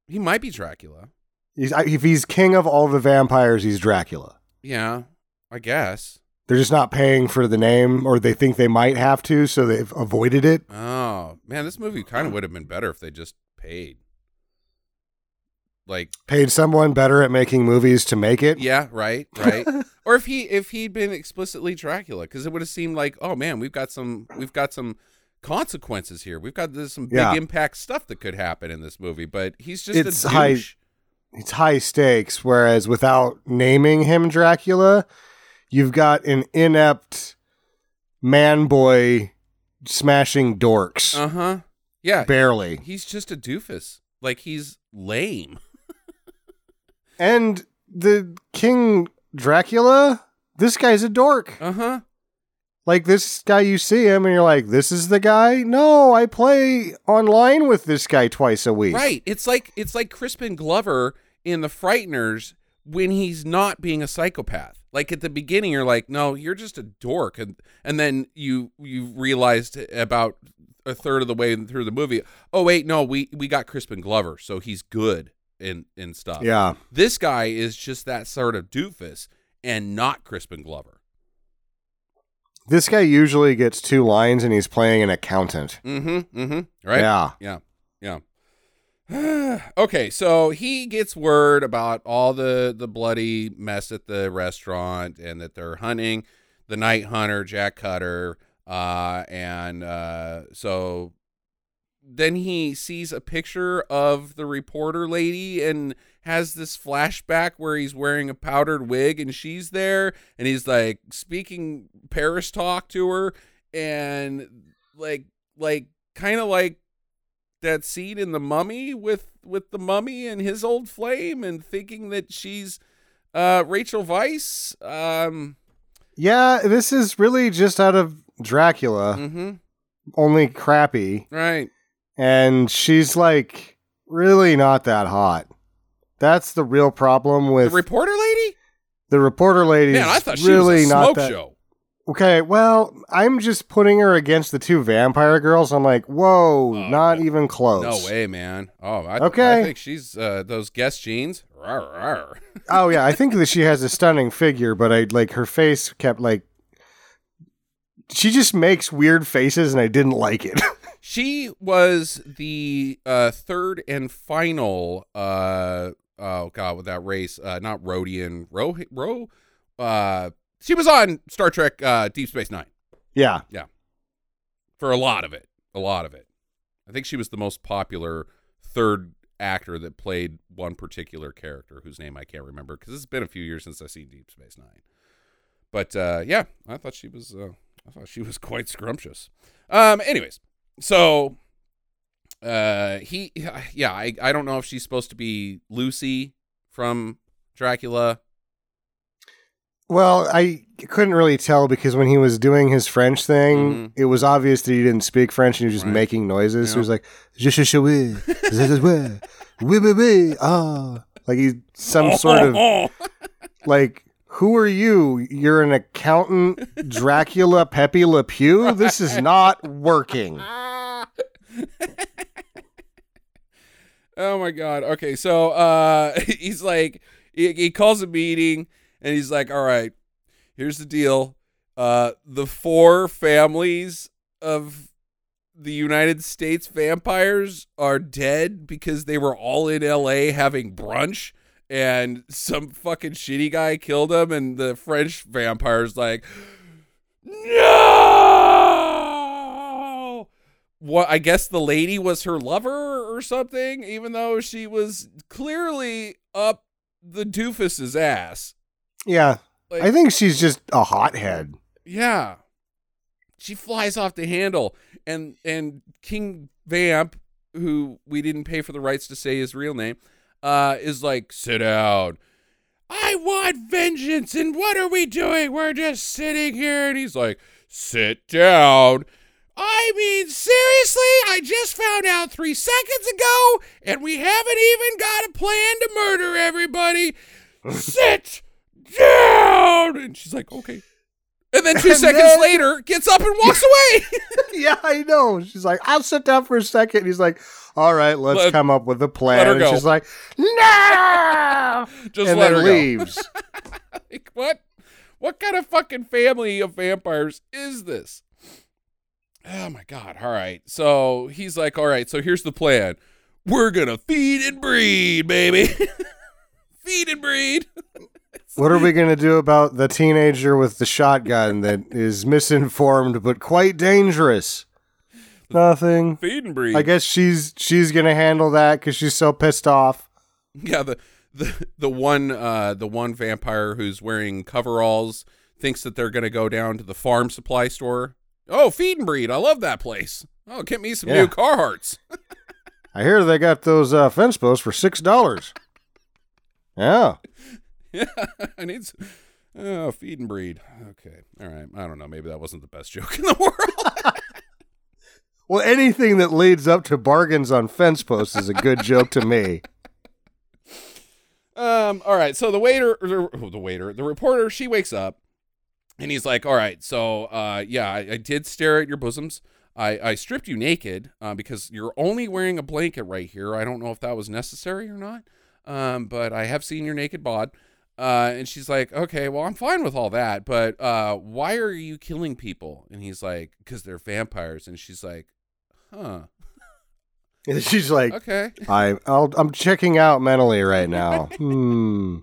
He might be Dracula. He's, if he's king of all the vampires, he's Dracula. Yeah, I guess. They're just not paying for the name, or they think they might have to, so they've avoided it. Oh, man, this movie kind of would have been better if they just paid. Like paid someone better at making movies to make it? Yeah, right, right. Or if he if he'd been explicitly Dracula, because it would have seemed like, oh man, we've got some we've got some consequences here. We've got this, some big yeah. impact stuff that could happen in this movie, but he's just it's a douche. High, it's high stakes, whereas without naming him Dracula, you've got an inept man-boy smashing dorks. Uh-huh. Yeah. Barely. He's just a doofus. Like, he's lame. And the King Dracula, this guy's a dork. Uh-huh. Like, this guy, you see him, and you're like, this is the guy? No, I play online with this guy twice a week. Right. It's like it's like Crispin Glover in The Frighteners when he's not being a psychopath. Like at the beginning, you're like, no, you're just a dork. And and then you you realized about a third of the way through the movie, oh, wait, no, we, we got Crispin Glover, so he's good and, and stuff. Yeah. This guy is just that sort of doofus and not Crispin Glover. This guy usually gets two lines and he's playing an accountant. Mm-hmm, mm-hmm. Right? Yeah. Yeah, yeah. Okay, so he gets word about all the, the bloody mess at the restaurant, and that they're hunting the Night Hunter, Jack Cutter, uh, and uh, so then he sees a picture of the reporter lady and has this flashback where he's wearing a powdered wig and she's there, and he's like speaking Paris talk to her, and like like kind of like that scene in The Mummy with, with the mummy and his old flame, and thinking that she's uh, Rachel Weisz. Um, yeah, this is really just out of Dracula, mm-hmm. only crappy. Right. And she's like really not that hot. That's the real problem with the reporter lady. The reporter lady. Man, I thought she really was a smoke that- show. Okay, well, I'm just putting her against the two vampire girls. I'm like, whoa, oh, not no, even close. No way, man. Oh, I, okay. I think she's uh, those guest jeans. Rawr, rawr. Oh, yeah, I think that she has a stunning figure, but I like her face kept like... She just makes weird faces, and I didn't like it. She was the uh, third and final, uh, oh, God, with that race, uh, not Rodian, Ro... Ro uh, She was on Star Trek uh, Deep Space Nine. Yeah. Yeah. for a lot of it. A lot of it. I think she was the most popular third actor that played one particular character whose name I can't remember because it's been a few years since I've seen Deep Space Nine. But uh, yeah, I thought she was uh, I thought she was quite scrumptious. Um, anyways, so uh, he yeah I I don't know if she's supposed to be Lucy from Dracula. Well, I couldn't really tell because when he was doing his French thing, mm-hmm. it was obvious that he didn't speak French and he was just right. making noises. Yeah. So he was like, je suis oui, oui, oui, oui, ah. Like he's some oh, sort of, oh. like, who are you? You're an accountant, Dracula, Pepe Le Pew? This is not working. Oh, my God. Okay, so uh, he's like, he, he calls a meeting. And he's like, all right, here's the deal. Uh, the four families of the United States vampires are dead because they were all in L A having brunch and some fucking shitty guy killed them. And the French vampire's like, no! What? I guess the lady was her lover or something, even though she was clearly up the doofus's ass. Yeah, like, I think she's just a hothead. Yeah. She flies off the handle. And and King Vamp, who we didn't pay for the rights to say his real name, uh, is like, sit down. I want vengeance, and what are we doing? We're just sitting here. And he's like, sit down. I mean, seriously? I just found out three seconds ago, and we haven't even got a plan to murder everybody. Sit down, and she's like, okay, and then two and seconds then, later gets up and walks away. Yeah, I know. She's like, I'll sit down for a second. And he's like, all right, let's let, come up with a plan. And go. She's like, no, just and let then her leaves. Like, what? What kind of fucking family of vampires is this? Oh my God! All right, so he's like, all right, so here's the plan. We're gonna feed and breed, baby. Feed and breed. What are we going to do about the teenager with the shotgun that is misinformed but quite dangerous? Nothing. Feed and breed. I guess she's she's going to handle that because she's so pissed off. Yeah, the the the one uh, the one vampire who's wearing coveralls thinks that they're going to go down to the farm supply store. Oh, Feed and Breed! I love that place. Oh, get me some yeah. new Carhartts. I hear they got those uh, fence posts for six dollars. Yeah. Yeah, I need some, oh, Feed and Breed. Okay. All right. I don't know. Maybe that wasn't the best joke in the world. Well, anything that leads up to bargains on fence posts is a good joke to me. Um. All right. So the waiter, the, oh, the waiter, the reporter, she wakes up and he's like, all right, so uh, yeah, I, I did stare at your bosoms. I, I stripped you naked uh, because you're only wearing a blanket right here. I don't know if that was necessary or not, um, but I have seen your naked bod. Uh, and she's like, okay, well, I'm fine with all that, but uh, why are you killing people? And he's like, because they're vampires. And she's like, huh. And she's like, okay, I, I'll, I'm checking out mentally right now. Hmm.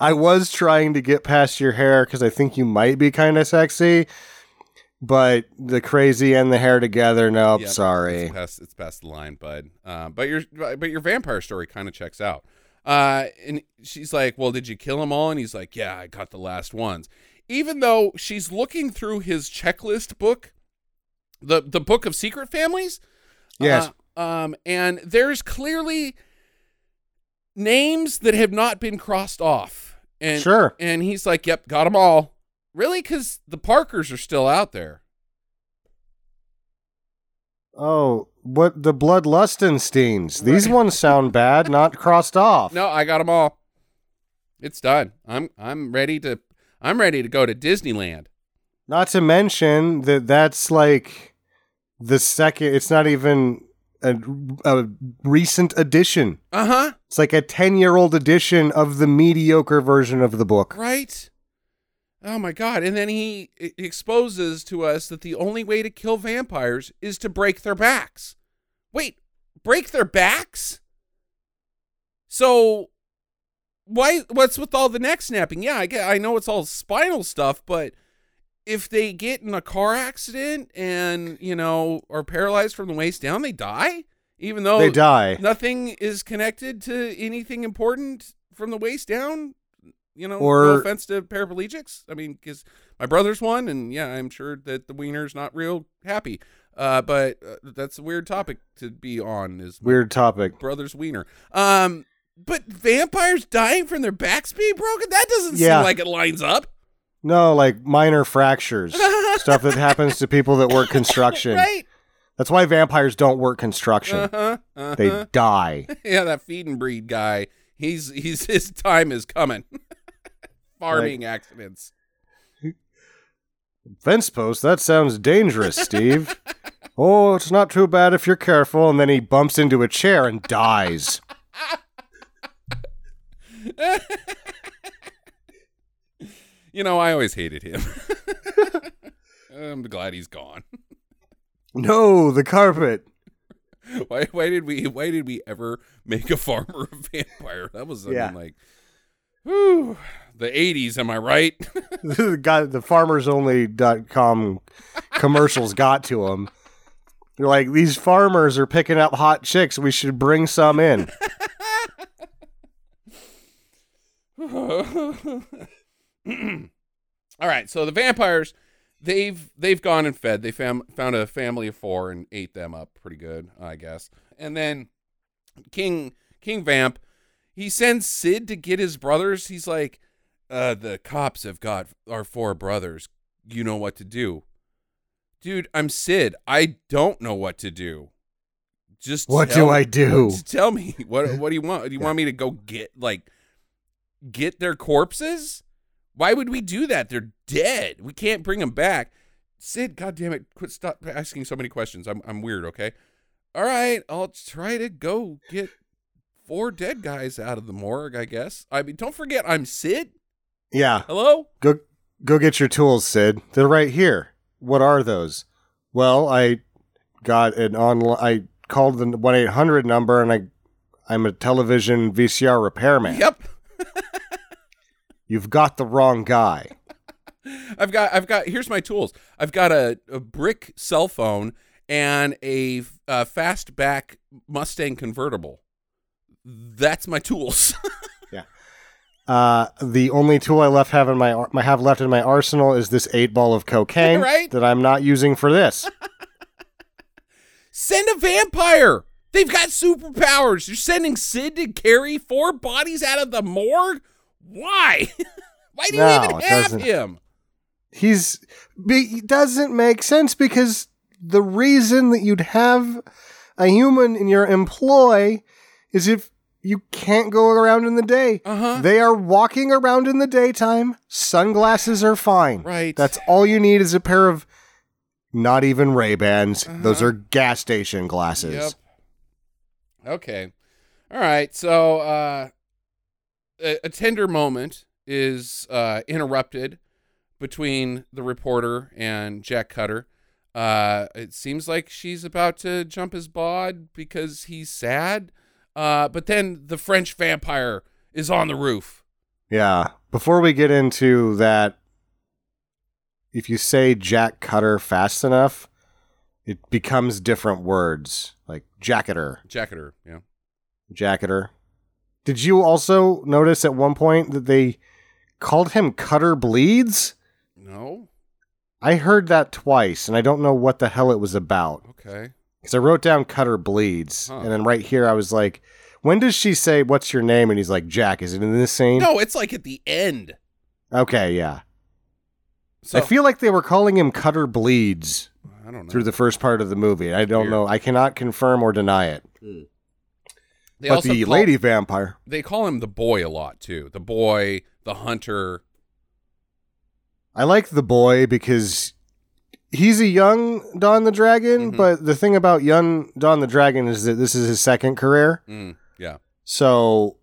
I was trying to get past your hair because I think you might be kind of sexy, but the crazy and the hair together, nope, yeah, sorry. It's past, it's past the line, bud. Uh, but your but your vampire story kind of checks out. Uh, and she's like, well, did you kill them all? And he's like, yeah, I got the last ones. Even though she's looking through his checklist book, the, the book of secret families. Yes. Uh, um, and there's clearly names that have not been crossed off. And, sure. And he's like, yep, got them all. Really? Because the Parkers are still out there. Oh, what the Bloodlustensteins? These ones sound bad, not crossed off. No, I got them all. It's done. I'm I'm ready to I'm ready to go to Disneyland. Not to mention that that's like the second. It's not even a, a recent edition. Uh huh. It's like a ten-year-old edition of the mediocre version of the book. Right. Oh, my God. And then he exposes to us that the only way to kill vampires is to break their backs. Wait, break their backs? So why? What's with all the neck snapping? Yeah, I get, I know it's all spinal stuff, but if they get in a car accident and, you know, are paralyzed from the waist down, they die, even though they die. Nothing is connected to anything important from the waist down. You know, or, no offense to paraplegics. I mean, because my brother's one, and yeah, I'm sure that the wiener's not real happy. Uh, but uh, that's a weird topic to be on. Is weird topic. Brother's wiener. Um, but vampires dying from their backs being broken? That doesn't yeah. seem like it lines up. No, like minor fractures, stuff that happens to people that work construction. Right. That's why vampires don't work construction. Uh-huh, uh-huh. They die. Yeah, that feed and breed guy. He's he's his time is coming. Farming like, accidents. Fence post, that sounds dangerous, Steve. Oh, it's not too bad if you're careful. And then he bumps into a chair and dies. You know, I always hated him. I'm glad he's gone. No, the carpet. Why why did we why did we ever make a farmer a vampire? That was something yeah. like whew. The eighties, am I right? Got the farmers only dot com commercials got to them. They're like, these farmers are picking up hot chicks. We should bring some in. All right, so the vampires, they've they've gone and fed. They fam- found a family of four and ate them up pretty good, I guess. And then King King Vamp, he sends Sid to get his brothers. He's like, Uh, the cops have got our four brothers. You know what to do. Dude, I'm Sid. I don't know what to do. Just What do me, I do? Tell me. What What do you want? Do you want me to go get, like, get their corpses? Why would we do that? They're dead. We can't bring them back. Sid, goddammit, quit stop asking so many questions. I'm I'm weird, okay? All right, I'll try to go get four dead guys out of the morgue, I guess. I mean, don't forget I'm Sid. Yeah. Hello? Go go get your tools, Sid. They're right here. What are those? Well, I got an online... I called the one eight hundred number, and I, I'm a television V C R repairman. Yep. You've got the wrong guy. I've got... I've got. Here's my tools. I've got a, a brick cell phone and a, a fastback Mustang convertible. That's my tools. Uh, the only tool I left have in my, my have left in my arsenal is this eight ball of cocaine right? that I'm not using for this. Send a vampire. They've got superpowers. You're sending Sid to carry four bodies out of the morgue? Why? Why do no, you even have him? He's he doesn't make sense because the reason that you'd have a human in your employ is if you can't go around in the day. Uh-huh. They are walking around in the daytime. Sunglasses are fine. Right. That's all you need is a pair of not even Ray-Bans. Uh-huh. Those are gas station glasses. Yep. Okay. All right. So uh, a, a tender moment is uh, interrupted between the reporter and Jack Cutter. Uh, it seems like she's about to jump his bod because he's sad. Uh, but then the French vampire is on the roof. Yeah. Before we get into that, if you say Jack Cutter fast enough, it becomes different words, like jacketer. Jacketer, yeah. Jacketer. Did you also notice at one point that they called him Cutter Bleeds? No. I heard that twice, and I don't know what the hell it was about. Okay. Because I wrote down Cutter Bleeds, huh. and then right here I was like, when does she say, what's your name? And he's like, Jack, is it in this scene? No, it's like at the end. Okay, yeah. So, I feel like they were calling him Cutter Bleeds I don't know. through the first part of the movie. I don't Weird. know. I cannot confirm or deny it. Mm. They but also the call, lady vampire. They call him the boy a lot, too. The boy, the hunter. I like the boy because... he's a young Don the Dragon, mm-hmm. but the thing about young Don the Dragon is that this is his second career. Mm, yeah. So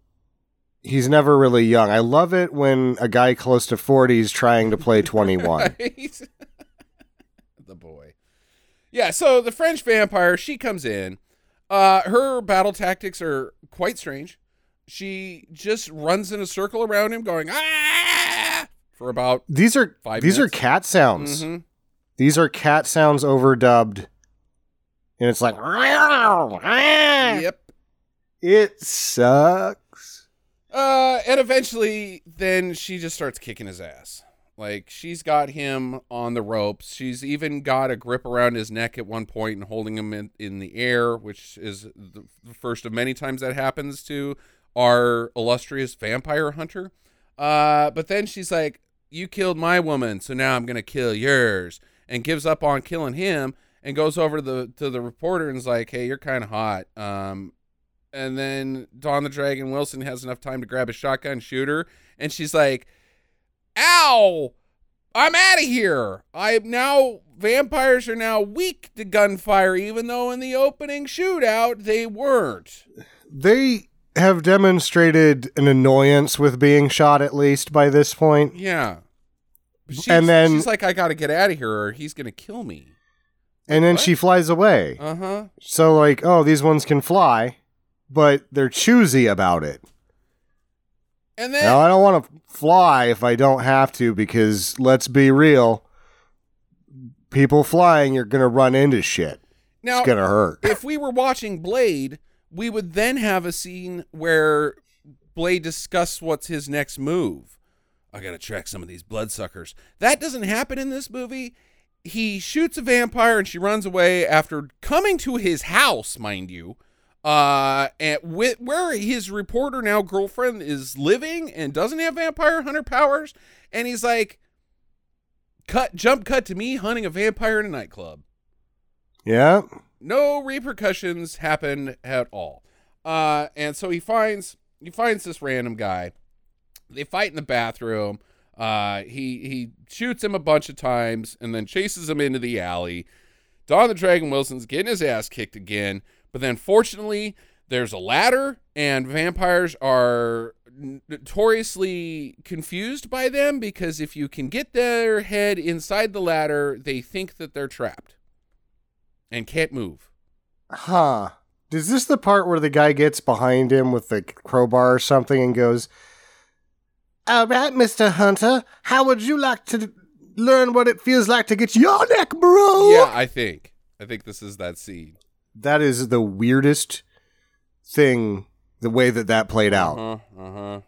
he's never really young. I love it when a guy close to forty is trying to play twenty-one. The boy. Yeah, so the French vampire, she comes in. Uh, her battle tactics are quite strange. She just runs in a circle around him going, ah! for about these are five these minutes. Are cat sounds. Mm-hmm. These are cat sounds overdubbed, and it's like yep, it sucks. Uh, and eventually, then she just starts kicking his ass. Like, she's got him on the ropes. She's even got a grip around his neck at one point and holding him in, in the air, which is the first of many times that happens to our illustrious vampire hunter. Uh, but then she's like, you killed my woman, so now I'm going to kill yours, and gives up on killing him and goes over to the, to the reporter and is like, hey, you're kind of hot. Um, and then Don the Dragon Wilson has enough time to grab a shotgun and shoot her. And she's like, ow, I'm out of here. I'm now, vampires are now weak to gunfire, even though in the opening shootout, they weren't. They have demonstrated an annoyance with being shot, at least by this point. Yeah. She's, and then she's like, I got to get out of here or he's going to kill me. And then what? She flies away. Uh-huh. So like, oh, these ones can fly, but they're choosy about it. And then, now, I don't want to fly if I don't have to, because let's be real, people flying are going to run into shit. Now, it's going to hurt. If we were watching Blade, we would then have a scene where Blade discusses what's his next move. I got to track some of these bloodsuckers. That doesn't happen in this movie. He shoots a vampire and she runs away after coming to his house, mind you. Uh, and with, where his reporter now girlfriend is living and doesn't have vampire hunter powers. And he's like, cut, jump cut to me hunting a vampire in a nightclub. Yeah. No repercussions happen at all. Uh, and so he finds, he finds this random guy. They fight in the bathroom. Uh, he, he shoots him a bunch of times and then chases him into the alley. Don the Dragon Wilson's getting his ass kicked again. But then fortunately, there's a ladder, and vampires are notoriously confused by them, because if you can get their head inside the ladder, they think that they're trapped and can't move. Huh. Is this the part where the guy gets behind him with the crowbar or something and goes, all right, Mister Hunter, how would you like to learn what it feels like to get your neck broke? Yeah, I think. I think this is that scene. That is the weirdest thing, the way that that played out. Uh-huh, uh-huh.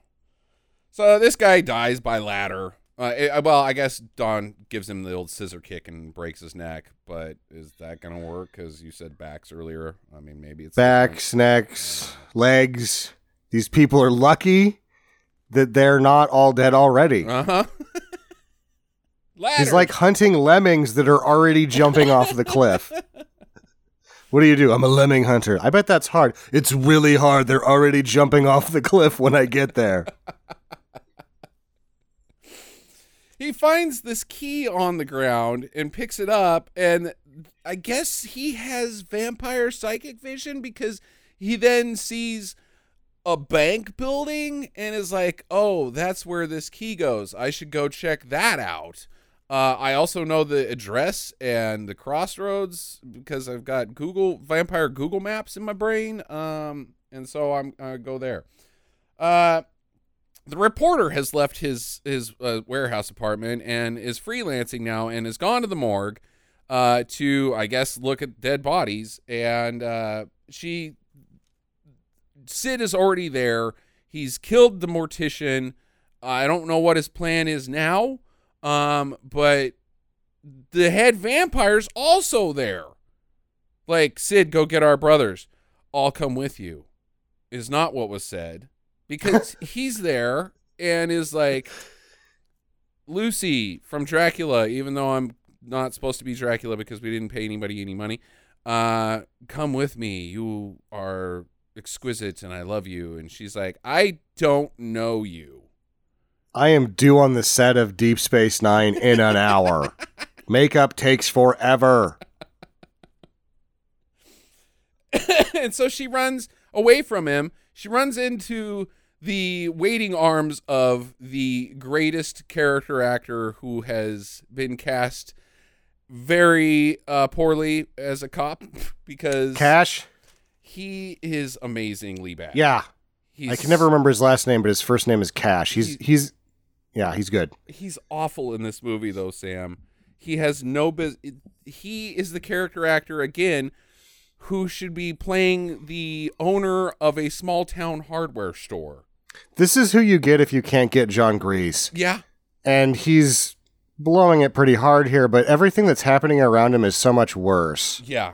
So this guy dies by ladder. Uh, it, well, I guess Don gives him the old scissor kick and breaks his neck, but is that going to work? Because you said backs earlier. I mean, maybe it's... Backs, necks, legs. These people are lucky that they're not all dead already. Uh-huh. He's like hunting lemmings that are already jumping off the cliff. What do you do? I'm a lemming hunter. I bet that's hard. It's really hard. They're already jumping off the cliff when I get there. He finds this key on the ground and picks it up. And I guess he has vampire psychic vision, because he then sees a bank building and is like, oh, that's where this key goes. I should go check that out. Uh, I also know the address and the crossroads because I've got Google vampire Google Maps in my brain, um, and so I'm I go there. Uh, the reporter has left his his uh, warehouse apartment and is freelancing now, and has gone to the morgue uh, to, I guess, look at dead bodies. And uh, she, Sid is already there. He's killed the mortician. I don't know what his plan is now. Um, but the head vampire's also there. Like, Sid, go get our brothers. I'll come with you, is not what was said, because he's there and is like, Lucy from Dracula, even though I'm not supposed to be Dracula because we didn't pay anybody any money. Uh, come with me. You are exquisite and I love you. And she's like, I don't know you. I am due on the set of Deep Space Nine in an hour. Makeup takes forever. And so she runs away from him. She runs into the waiting arms of the greatest character actor who has been cast very uh, poorly as a cop, because Cash. He is amazingly bad. Yeah. He's, I can never remember his last name, but his first name is Cash. He's, he's, he's Yeah, he's good. He's awful in this movie, though, Sam. He has no biz. He is the character actor, again, who should be playing the owner of a small town hardware store. This is who you get if you can't get John Grease. Yeah. And he's blowing it pretty hard here, but everything that's happening around him is so much worse. Yeah.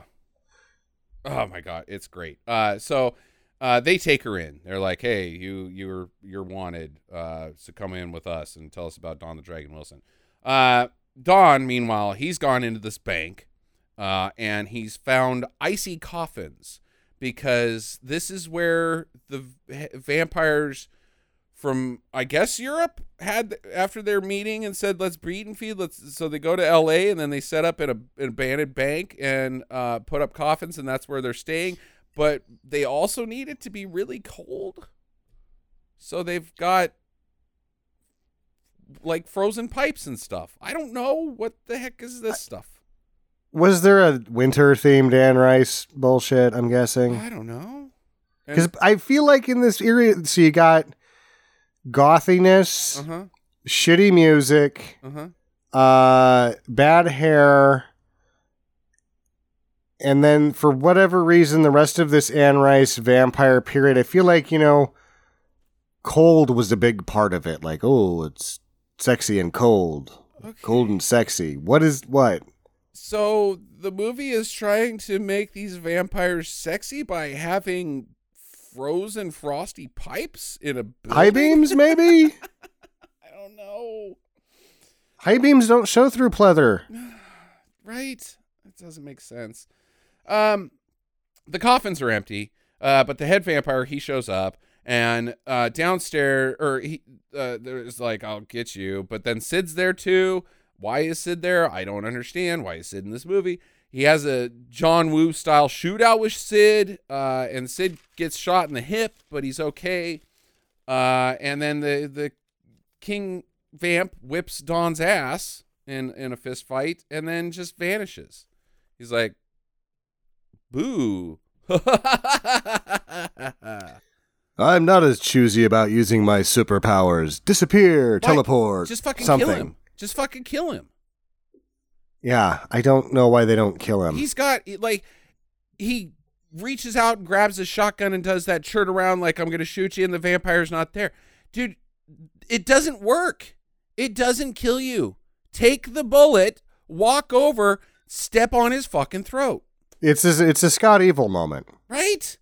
Oh, my God. It's great. Uh, so... Uh, they take her in. They're like, hey, you, you're you're wanted, uh, so come in with us and tell us about Don the Dragon Wilson. Uh, Don, meanwhile, he's gone into this bank, uh, and he's found icy coffins because this is where the v- vampires from, I guess, Europe had, after their meeting and said, let's breed and feed. Let's. So they go to L A, and then they set up in a, an abandoned bank and uh, put up coffins, and that's where they're staying. But they also need it to be really cold. So they've got, like, frozen pipes and stuff. I don't know. What the heck is this I, stuff? Was there a winter-themed Anne Rice bullshit, I'm guessing? I don't know. Because I feel like in this area, so you got gothiness, uh-huh. shitty music, uh-huh. uh, bad hair... And then, for whatever reason, the rest of this Anne Rice vampire period, I feel like, you know, cold was a big part of it. Like, oh, it's sexy and cold. Okay. Cold and sexy. What is what? So, the movie is trying to make these vampires sexy by having frozen frosty pipes in a building? High beams, maybe? I don't know. High beams don't show through pleather. Right. It doesn't make sense. Um, the coffins are empty, uh, but the head vampire, he shows up, and uh, downstairs, or he, uh, there's like, I'll get you. But then Sid's there too. Why is Sid there? I don't understand. Why is Sid in this movie? He has a John Woo style shootout with Sid, uh, and Sid gets shot in the hip, but he's okay. Uh, and then the, the King Vamp whips Don's ass in, in a fist fight, and then just vanishes. He's like, boo. I'm not as choosy about using my superpowers. Disappear, what? Teleport, just fucking something. Kill him. Just fucking kill him. Yeah, I don't know why they don't kill him. He's got, like, he reaches out and grabs his shotgun and does that churt around like, I'm going to shoot you, and the vampire's not there. Dude, it doesn't work. It doesn't kill you. Take the bullet, walk over, step on his fucking throat. It's a, it's a Scott Evil moment. Right?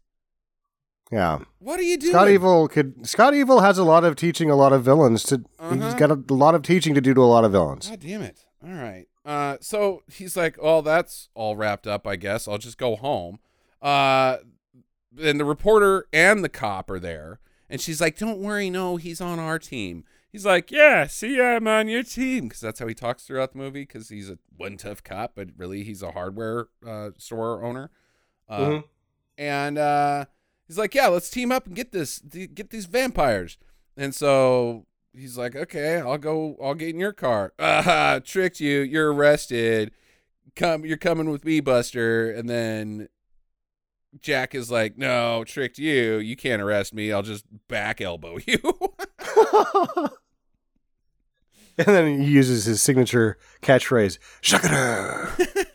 Yeah. What are you doing? Scott Evil could Scott Evil has a lot of teaching a lot of villains to uh-huh. he's got a lot of teaching to do to a lot of villains. God damn it. All right. Uh so he's like, "Oh, that's all wrapped up, I guess. I'll just go home." Uh and the reporter and the cop are there, and she's like, "Don't worry, no, he's on our team." He's like, yeah, see, I'm on your team. Because that's how he talks throughout the movie, because he's a one tough cop, but really he's a hardware uh, store owner. Uh, mm-hmm. And uh, he's like, yeah, let's team up and get this, get these vampires. And so he's like, okay, I'll go, I'll get in your car. Ah, tricked you. You're arrested. Come, you're coming with me, Buster. And then Jack is like, no, tricked you. You can't arrest me. I'll just back elbow you. And then he uses his signature catchphrase, "Shakata."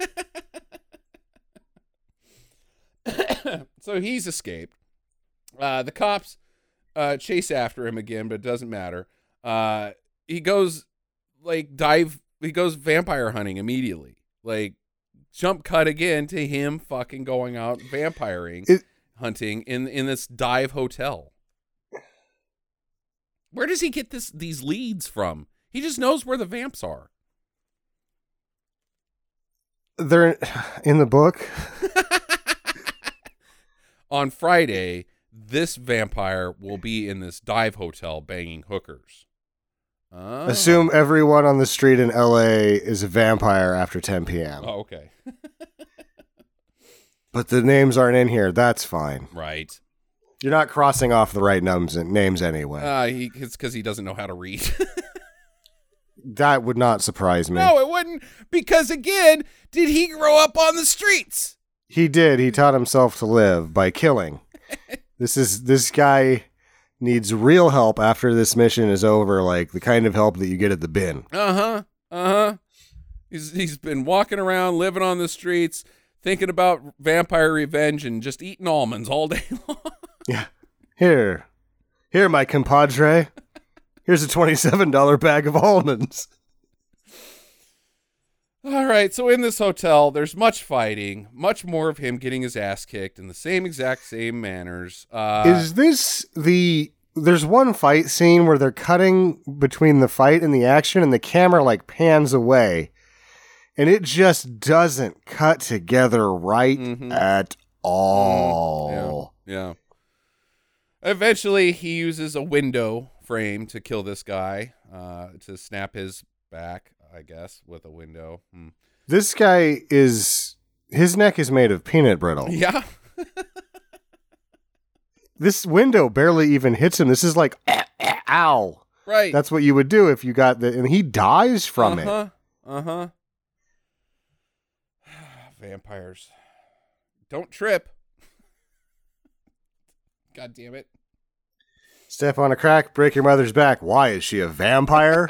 So he's escaped. Uh, the cops uh, chase after him again, but it doesn't matter. Uh, he goes like dive. He goes vampire hunting immediately. Like jump cut again to him fucking going out vampiring, it- hunting in in this dive hotel. Where does he get this these leads from? He just knows where the vamps are. They're in the book. On Friday, this vampire will be in this dive hotel banging hookers. Oh. Assume everyone on the street in L A is a vampire after ten p.m. Oh, okay. But the names aren't in here. That's fine. Right. You're not crossing off the right names names anyway. Uh, he, it's because he doesn't know how to read. That would not surprise me. No, it wouldn't, because again, did he grow up on the streets? He did. He taught himself to live by killing. This is this guy needs real help after this mission is over, like the kind of help that you get at the bin. Uh-huh. Uh-huh. He's he's been walking around, living on the streets, thinking about vampire revenge and just eating almonds all day long. Yeah. Here. Here, my compadre. Here's a twenty-seven dollars bag of almonds. All right, so in this hotel, there's much fighting, much more of him getting his ass kicked in the same exact same manners. Uh, Is this the... There's one fight scene where they're cutting between the fight and the action, and the camera, like, pans away. And it just doesn't cut together right mm-hmm. at all. Mm-hmm. Yeah, yeah. Eventually, he uses a window frame to kill this guy, uh, to snap his back, I guess, with a window. Hmm. This guy is... His neck is made of peanut brittle. Yeah. This window barely even hits him. This is like, eh, eh, ow. Right. That's what you would do if you got the... And he dies from uh-huh. it. Uh-huh. Vampires. Don't trip. God damn it. Step on a crack, break your mother's back. Why? Is she a vampire?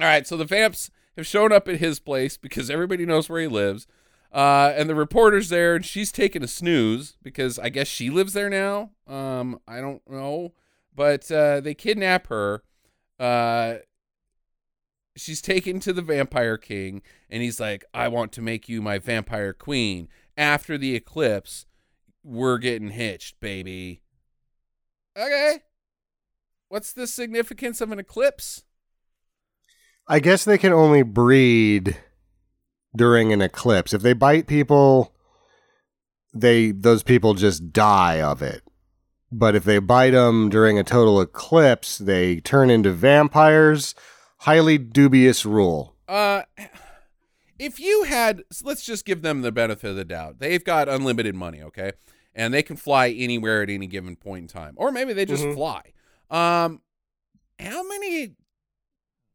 All right, so the vamps have shown up at his place because everybody knows where he lives. Uh, and the reporter's there, and she's taking a snooze because I guess she lives there now. Um, I don't know. But uh, they kidnap her. Uh, she's taken to the vampire king, and he's like, I want to make you my vampire queen. After the eclipse, we're getting hitched, baby. Okay. What's the significance of an eclipse? I guess they can only breed during an eclipse. If they bite people, they those people just die of it. But if they bite them during a total eclipse, they turn into vampires. Highly dubious rule. Uh, if you had, let's just give them the benefit of the doubt. They've got unlimited money, okay? And they can fly anywhere at any given point in time. Or maybe they just mm-hmm. fly. Um, how many...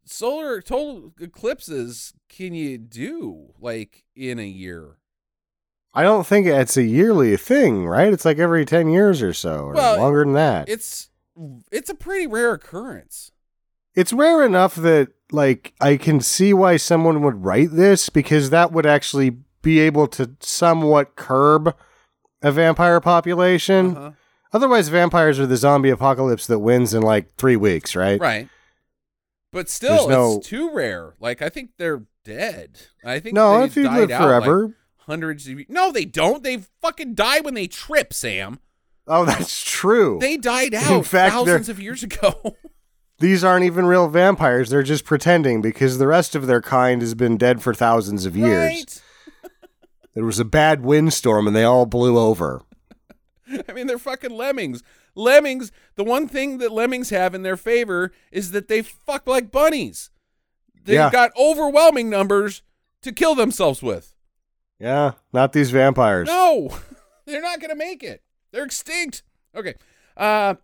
solar total eclipses can you do like in a year? I don't think it's a yearly thing, right? It's like every ten years or so, or well, longer than that. It's it's a pretty rare occurrence. It's rare enough that like I can see why someone would write this, because that would actually be able to somewhat curb a vampire population. Uh-huh. Otherwise, vampires are the zombie apocalypse that wins in like three weeks, right? Right. But still, no, it's too rare. Like, I think they're dead. I think no, they've if you died live out forever. Like hundreds of years. No, they don't. They fucking die when they trip, Sam. Oh, that's true. They died out In fact, thousands of years ago. These aren't even real vampires. They're just pretending because the rest of their kind has been dead for thousands of years. Right? There was a bad windstorm and they all blew over. I mean, they're fucking lemmings. Lemmings, the one thing that lemmings have in their favor is that they fuck like bunnies. They've yeah. got overwhelming numbers to kill themselves with. Yeah, not these vampires. No, they're not going to make it. They're extinct. Okay. Uh,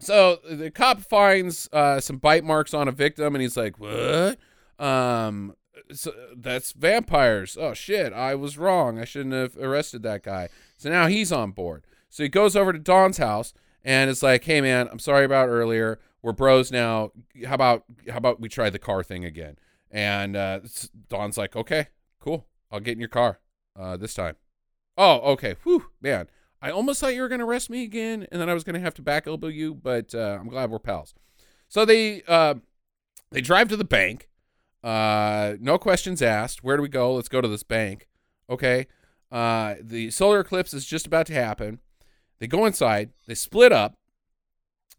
so the cop finds uh, some bite marks on a victim, and he's like, what? Um, so that's vampires. Oh, shit, I was wrong. I shouldn't have arrested that guy. So now he's on board. So he goes over to Don's house, and it's like, hey, man, I'm sorry about earlier. We're bros now. How about how about we try the car thing again? And uh, Don's like, okay, cool. I'll get in your car uh, this time. Oh, okay. Whew, man. I almost thought you were going to arrest me again, and then I was going to have to back elbow you, but uh, I'm glad we're pals. So they uh, they drive to the bank. Uh, no questions asked. Where do we go? Let's go to this bank. Okay. Uh, the solar eclipse is just about to happen. They go inside, they split up,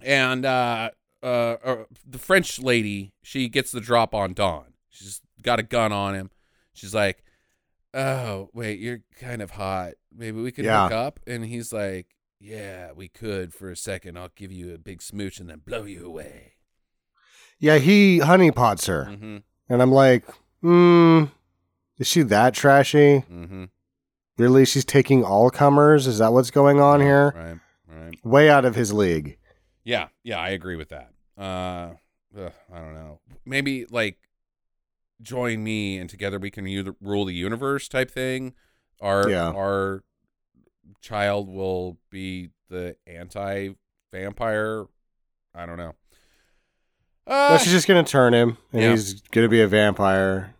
and uh, uh, uh, the French lady, she gets the drop on Don. She's got a gun on him. She's like, oh, wait, you're kind of hot. Maybe we could yeah. hook up? And he's like, yeah, we could for a second. I'll give you a big smooch and then blow you away. Yeah, he honeypots her. Mm-hmm. And I'm like, hmm, is she that trashy? Mm-hmm. Really, she's taking all comers? Is that what's going on here? Right, right. Way out of his league. Yeah, yeah, I agree with that. Uh, ugh, I don't know. Maybe, like, join me and together we can u- rule the universe type thing. Our, yeah. our child will be the anti-vampire. I don't know. Uh, no, she's just going to turn him, and yeah. he's going to be a vampire.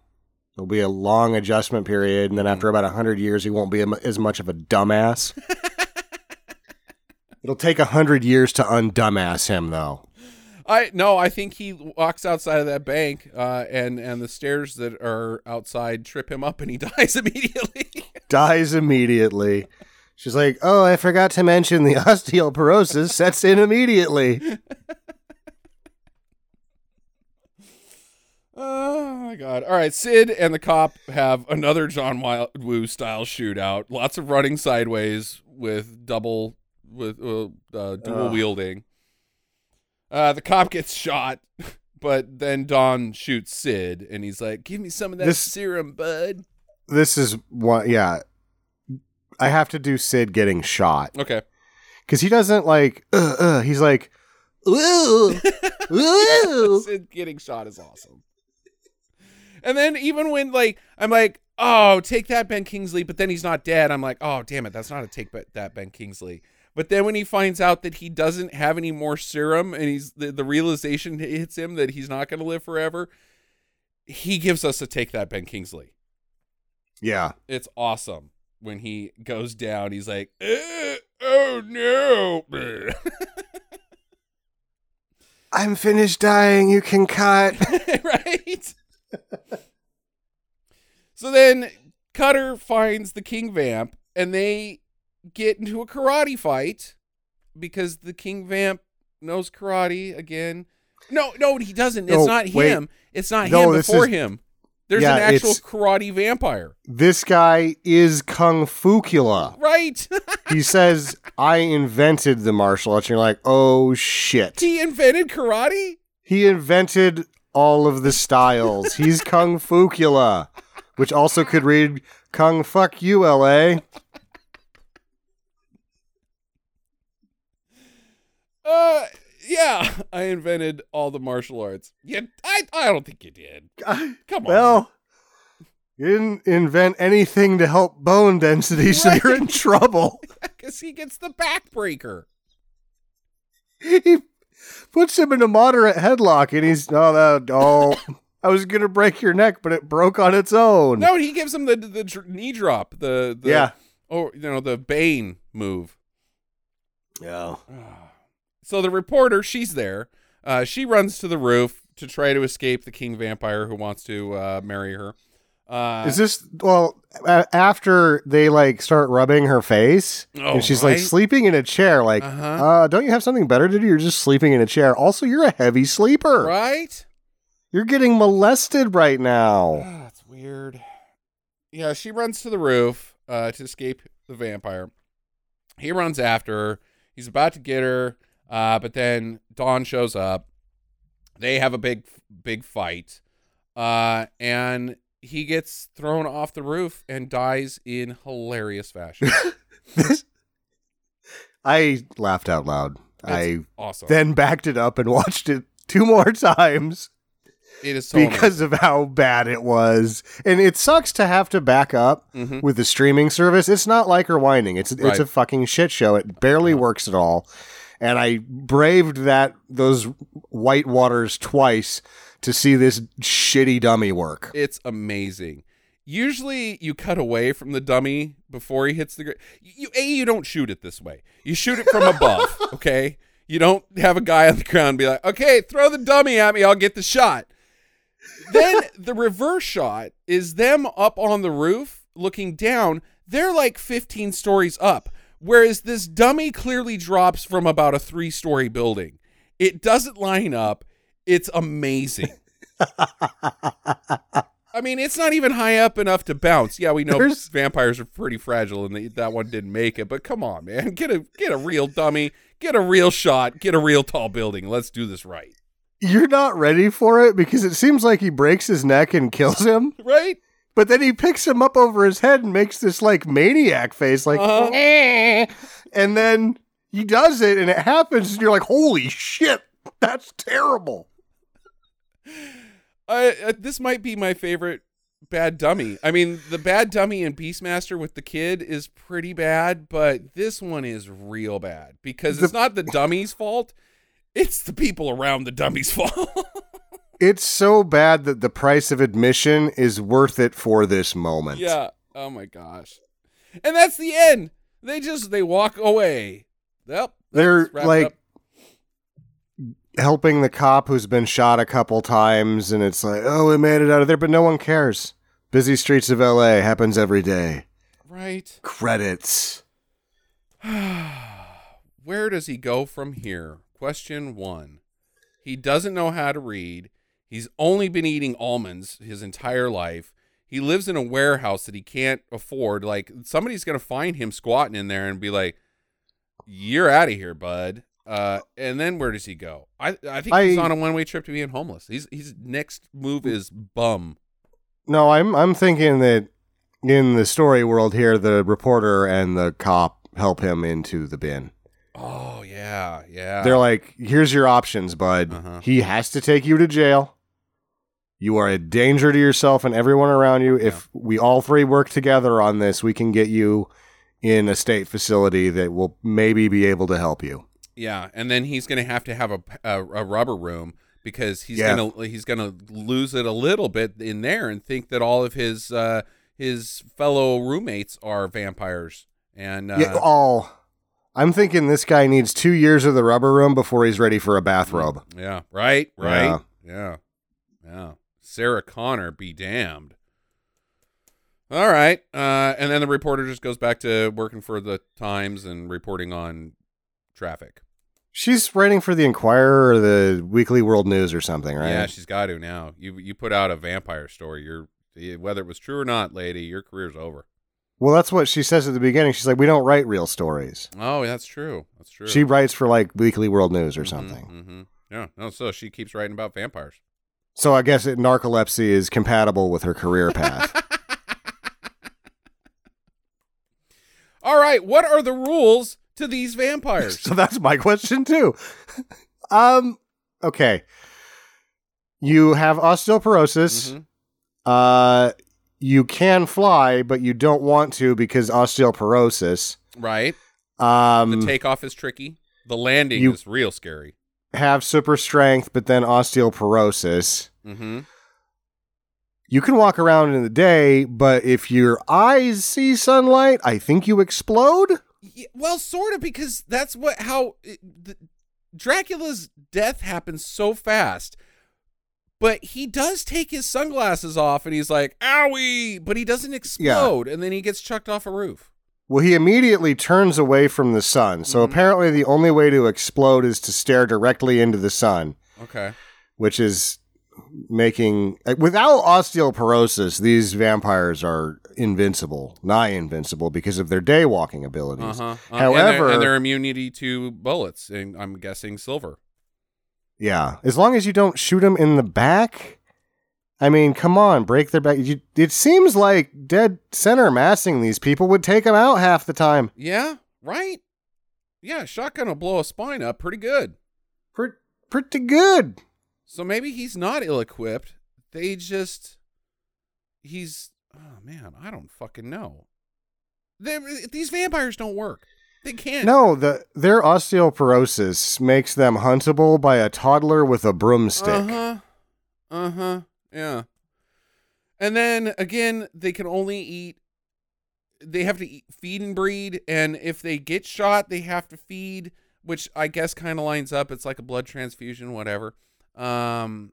There'll be a long adjustment period, and then after about one hundred years, he won't be as much of a dumbass. It'll take one hundred years to undumbass him, though. I No, I think he walks outside of that bank, uh, and, and the stairs that are outside trip him up, and he dies immediately. dies immediately. She's like, oh, I forgot to mention the osteoporosis sets in immediately. Oh, my God. All right. Sid and the cop have another John Woo style shootout. Lots of running sideways with double with uh, dual uh. wielding. Uh, the cop gets shot, but then Don shoots Sid and he's like, give me some of that this, serum, bud. This is one. Yeah. I have to do Sid getting shot. Okay. Because he doesn't like, uh, uh, he's like, ooh, ooh. Sid getting shot is awesome. And then even when, like, I'm like, oh, take that, Ben Kingsley. But then he's not dead. I'm like, oh, damn it. That's not a take that, Ben Kingsley. But then when he finds out that he doesn't have any more serum and he's the, the realization hits him that he's not going to live forever, he gives us a take that, Ben Kingsley. Yeah. It's awesome. When he goes down, he's like, eh, oh, no. I'm finished dying. You can cut. Right? So then Cutter finds the King Vamp and they get into a karate fight because the King Vamp knows karate again. No, no, he doesn't. It's no, not wait. him. It's not no, him before is, him. There's yeah, an actual karate vampire. This guy is Kung Fu-cula. Right. He says, I invented the martial arts. And you're like, oh, shit. He invented karate? He invented all of the styles. He's Kung Fu-cula, which also could read Kung Fuck You, L A. Uh, yeah, I invented all the martial arts. Yeah, I, I don't think you did. Come on. Well, you didn't invent anything to help bone density, right. So you're in trouble. Because he gets the backbreaker. He puts him in a moderate headlock, and he's, oh, that, oh I was going to break your neck, but it broke on its own. No, he gives him the, the, the knee drop, the, the, yeah. Oh, you know, the Bane move. Yeah. So the reporter, she's there. Uh, she runs to the roof to try to escape the King Vampire who wants to uh, marry her. Uh, Is this, well, after they, like, start rubbing her face, oh, and she's, right? like, sleeping in a chair, like, uh-huh. uh, don't you have something better to do? You're just sleeping in a chair. Also, you're a heavy sleeper. Right? You're getting molested right now. Oh, that's weird. Yeah, she runs to the roof uh, to escape the vampire. He runs after her. He's about to get her, uh, but then Dawn shows up. They have a big, big fight, uh, and... he gets thrown off the roof and dies in hilarious fashion. this, I laughed out loud. It's I awesome. Then backed it up and watched it two more times. It is so because amazing. Of how bad it was. And it sucks to have to back up mm-hmm. with the streaming service. It's not like Rewinding. It's right. It's a fucking shit show. It barely works at all. And I braved that those white waters twice to see this shitty dummy work. It's amazing. Usually you cut away from the dummy before he hits the gr- you A, you don't shoot it this way. You shoot it from above, okay? You don't have a guy on the ground be like, okay, throw the dummy at me, I'll get the shot. Then the reverse shot is them up on the roof looking down. They're like fifteen stories up, whereas this dummy clearly drops from about a three-story building. It doesn't line up. It's amazing. I mean, it's not even high up enough to bounce. Yeah, we know There's... vampires are pretty fragile, and they, that one didn't make it. But come on, man, get a get a real dummy, get a real shot, get a real tall building. Let's do this right. You're not ready for it because it seems like he breaks his neck and kills him, right? But then he picks him up over his head and makes this like maniac face, like, uh-huh. eh. And then he does it, and it happens, and you're like, holy shit, that's terrible. Uh, this might be my favorite Bad Dummy. I mean, the Bad Dummy and Beastmaster with the kid is pretty bad, but this one is real bad because the, it's not the dummy's fault. It's the people around the dummy's fault. It's so bad that the price of admission is worth it for this moment. Yeah. Oh my gosh. And that's the end. They just, they walk away. Yep. They're like helping the cop who's been shot a couple times, and it's like, oh, we made it out of there, but no one cares. Busy streets of L A happens every day. Right. Credits. Where does he go from here? Question one. He doesn't know how to read. He's only been eating almonds his entire life. He lives in a warehouse that he can't afford. Like, somebody's going to find him squatting in there and be like, you're out of here, bud. Uh, and then where does he go? I I think I, he's on a one-way trip to being homeless. He's his next move is bum. No, I'm I'm thinking that in the story world here, the reporter and the cop help him into the bin. Oh yeah, yeah. They're like, here's your options, bud. Uh-huh. He has to take you to jail. You are a danger to yourself and everyone around you. Yeah. If we all three work together on this, we can get you in a state facility that will maybe be able to help you. Yeah, and then he's going to have to have a, a, a rubber room because he's yeah. going to he's going to lose it a little bit in there and think that all of his uh, his fellow roommates are vampires. And uh, yeah, all I'm thinking this guy needs two years of the rubber room before he's ready for a bathrobe. Yeah, right, right, yeah, yeah. yeah. Sarah Connor, be damned. All right, uh, and then the reporter just goes back to working for the Times and reporting on traffic. She's writing for the Inquirer or the Weekly World News or something, right? Yeah, she's got to now. You you put out a vampire story. You're whether it was true or not, lady, your career's over. Well, that's what she says at the beginning. She's like, we don't write real stories. Oh, that's true. That's true. She writes for like Weekly World News or mm-hmm, something. Mm-hmm. Yeah. No, so she keeps writing about vampires. So I guess it, narcolepsy is compatible with her career path. All right. What are the rules to these vampires? So that's my question too. um, okay. You have osteoporosis. Mm-hmm. Uh, you can fly, but you don't want to because osteoporosis. Right. Um, the takeoff is tricky. The landing is real scary. Have super strength, but then osteoporosis. Mm-hmm. You can walk around in the day, but if your eyes see sunlight, I think you explode. Yeah, well, sort of, because that's what how it, the, Dracula's death happens so fast. But he does take his sunglasses off and he's like, owie, but he doesn't explode. Yeah. And then he gets chucked off a roof. Well, he immediately turns away from the sun. So mm-hmm. apparently the only way to explode is to stare directly into the sun. Okay. Which is making, without osteoporosis, these vampires are invincible, nigh invincible, because of their day walking abilities. Uh-huh. Uh-huh. However, and their, and their immunity to bullets, and I'm guessing silver. Yeah, as long as you don't shoot them in the back. I mean, come on, break their back. You, it seems like dead center massing these people would take them out half the time. Yeah, right. Yeah, shotgun will blow a spine up pretty good. Pretty, pretty good. So maybe he's not ill-equipped. They just, he's, oh man, I don't fucking know. They're, these vampires don't work. They can't. No, the their osteoporosis makes them huntable by a toddler with a broomstick. Uh-huh. Uh-huh. Yeah. And then, again, they can only eat, they have to eat, feed and breed, and if they get shot, they have to feed, which I guess kind of lines up. It's like a blood transfusion, whatever. Um,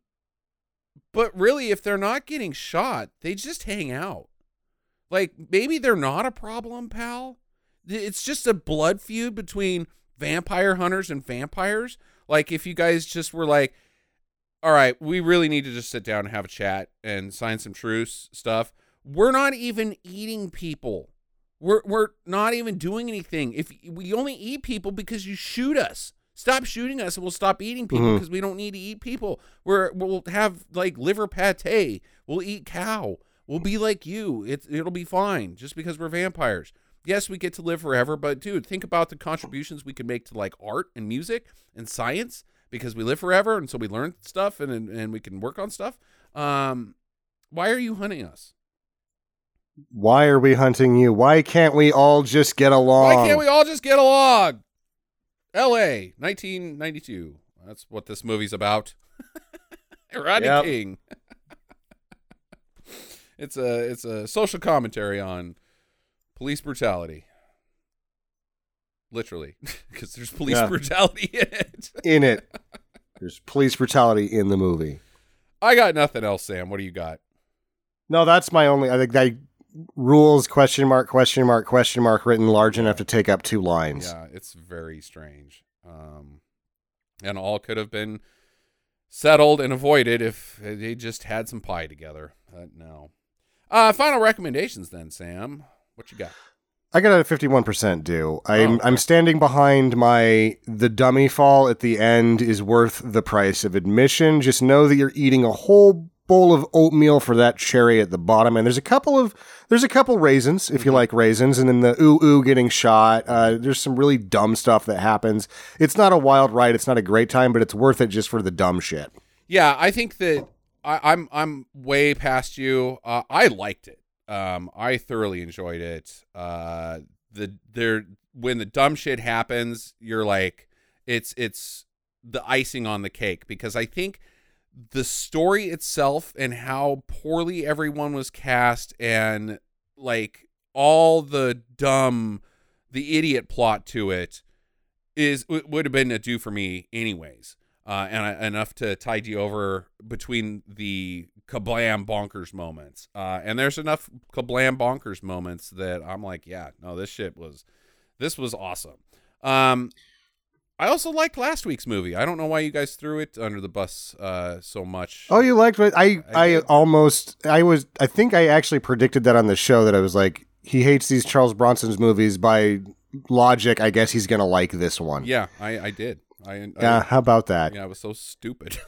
but really, if they're not getting shot, they just hang out. Like, maybe they're not a problem, pal. It's just a blood feud between vampire hunters and vampires. Like, if you guys just were like, all right, we really need to just sit down and have a chat and sign some truce stuff. We're not even eating people. We're we're not even doing anything. If we only eat people because you shoot us. Stop shooting us and we'll stop eating people because mm-hmm. we don't need to eat people. We're, we'll have, like, liver pate. We'll eat cow. We'll be like you. It, it'll be fine just because we're vampires. Yes, we get to live forever, but, dude, think about the contributions we could make to, like, art and music and science because we live forever and so we learn stuff and and, and we can work on stuff. Um, why are you hunting us? Why are we hunting you? Why can't we all just get along? Why can't we all just get along? L A, nineteen ninety-two. That's what this movie's about. Rodney yep. King. It's a it's a social commentary on police brutality. Literally, because there's police yeah. brutality in it. in it. There's police brutality in the movie. I got nothing else, Sam. What do you got? No, that's my only... I think that rules, question mark, question mark, question mark, written large enough to take up two lines. Yeah, it's very strange. Um, and all could have been settled and avoided if they just had some pie together. But no. Uh, final recommendations then, Sam. What you got? I got a fifty-one percent due. I'm, oh, okay. I'm standing behind my, the dummy fall at the end is worth the price of admission. Just know that you're eating a whole bowl of oatmeal for that cherry at the bottom, and there's a couple of there's a couple raisins if you like raisins, and then the ooh ooh getting shot. Uh there's some really dumb stuff that happens. It's not a wild ride, it's not a great time, but it's worth it just for the dumb shit. Yeah, I think that I, I'm I'm way past you. Uh, I liked it. Um, I thoroughly enjoyed it. Uh, the there when the dumb shit happens, you're like it's it's the icing on the cake, because I think the story itself and how poorly everyone was cast and like all the dumb, the idiot plot to it is would have been a do for me anyways. Uh, and I, enough to tide you over between the kablam bonkers moments. Uh, and there's enough kablam bonkers moments that I'm like, yeah, no, this shit was, this was awesome. Um, I also liked last week's movie. I don't know why you guys threw it under the bus uh, so much. Oh, you liked it? I, I, I almost, I was, I think I actually predicted that on the show that I was like, he hates these Charles Bronson's movies. By logic, I guess he's going to like this one. Yeah, I, I did. I, I, yeah, how about that? Yeah, I was so stupid.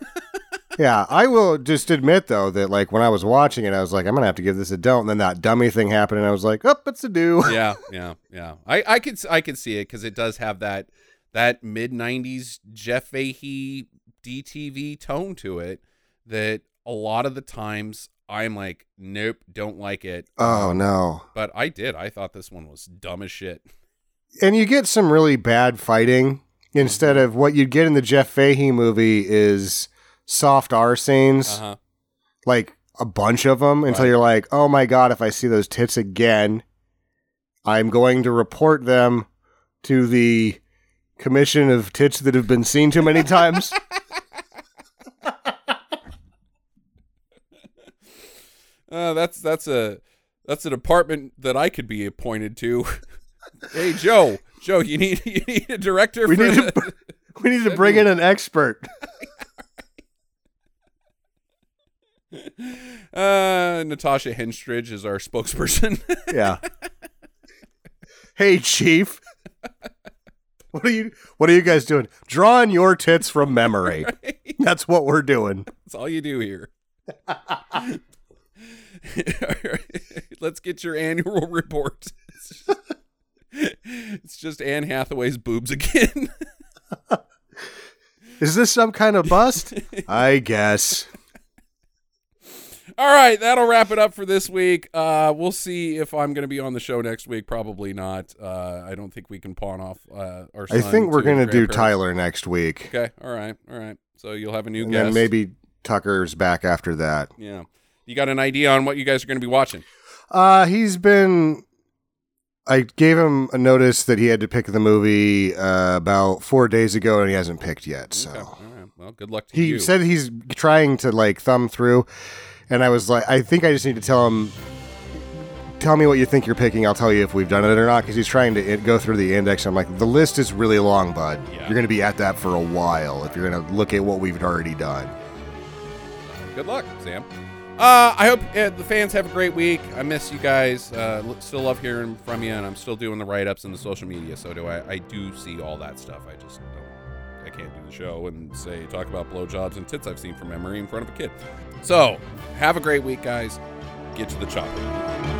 Yeah, I will just admit, though, that like when I was watching it, I was like, I'm going to have to give this a don't. And then that dummy thing happened, and I was like, oh, it's a do. Yeah, yeah, yeah. I, I, could, I could see it because it does have that. That mid nineties Jeff Fahey D T V tone to it that a lot of the times I'm like, nope, don't like it. Oh, um, no. But I did. I thought this one was dumb as shit. And you get some really bad fighting instead of what you'd get in the Jeff Fahey movie is soft R scenes, uh-huh. like a bunch of them until right. you're like, oh, my God, if I see those tits again, I'm going to report them to the Commission of tits that have been seen too many times. uh, that's that's a that's a department that I could be appointed to. Hey Joe, Joe, you need you need a director. We for need the, to we need to bring in an expert. uh, Natasha Henstridge is our spokesperson. Yeah. Hey, Chief. What are you What are you guys doing? Drawing your tits from memory. Right. That's what we're doing. That's all you do here. Let's get your annual report. It's just, it's just Anne Hathaway's boobs again. Is this some kind of bust? I guess. All right, that'll wrap it up for this week. Uh, we'll see if I'm going to be on the show next week. Probably not. Uh, I don't think we can pawn off uh, our son. I think we're going to do Tyler next week. Okay, all right, all right. So you'll have a new and guest. And maybe Tucker's back after that. Yeah. You got an idea on what you guys are going to be watching? Uh, he's been... I gave him a notice that he had to pick the movie uh, about four days ago, and he hasn't picked yet. So, okay. All right. Well, good luck to he you. He said he's trying to, like, thumb through... And I was like, I think I just need to tell him, tell me what you think you're picking. I'll tell you if we've done it or not, because he's trying to it, go through the index. I'm like, the list is really long, bud. Yeah. You're going to be at that for a while if you're going to look at what we've already done. Good luck, Sam. Uh, I hope uh, the fans have a great week. I miss you guys. Uh, still love hearing from you, and I'm still doing the write-ups and the social media, so do I, I do see all that stuff. I just don't. I can't do the show and say talk about blowjobs and tits I've seen from memory in front of a kid. So have a great week, guys. Get to the chopper.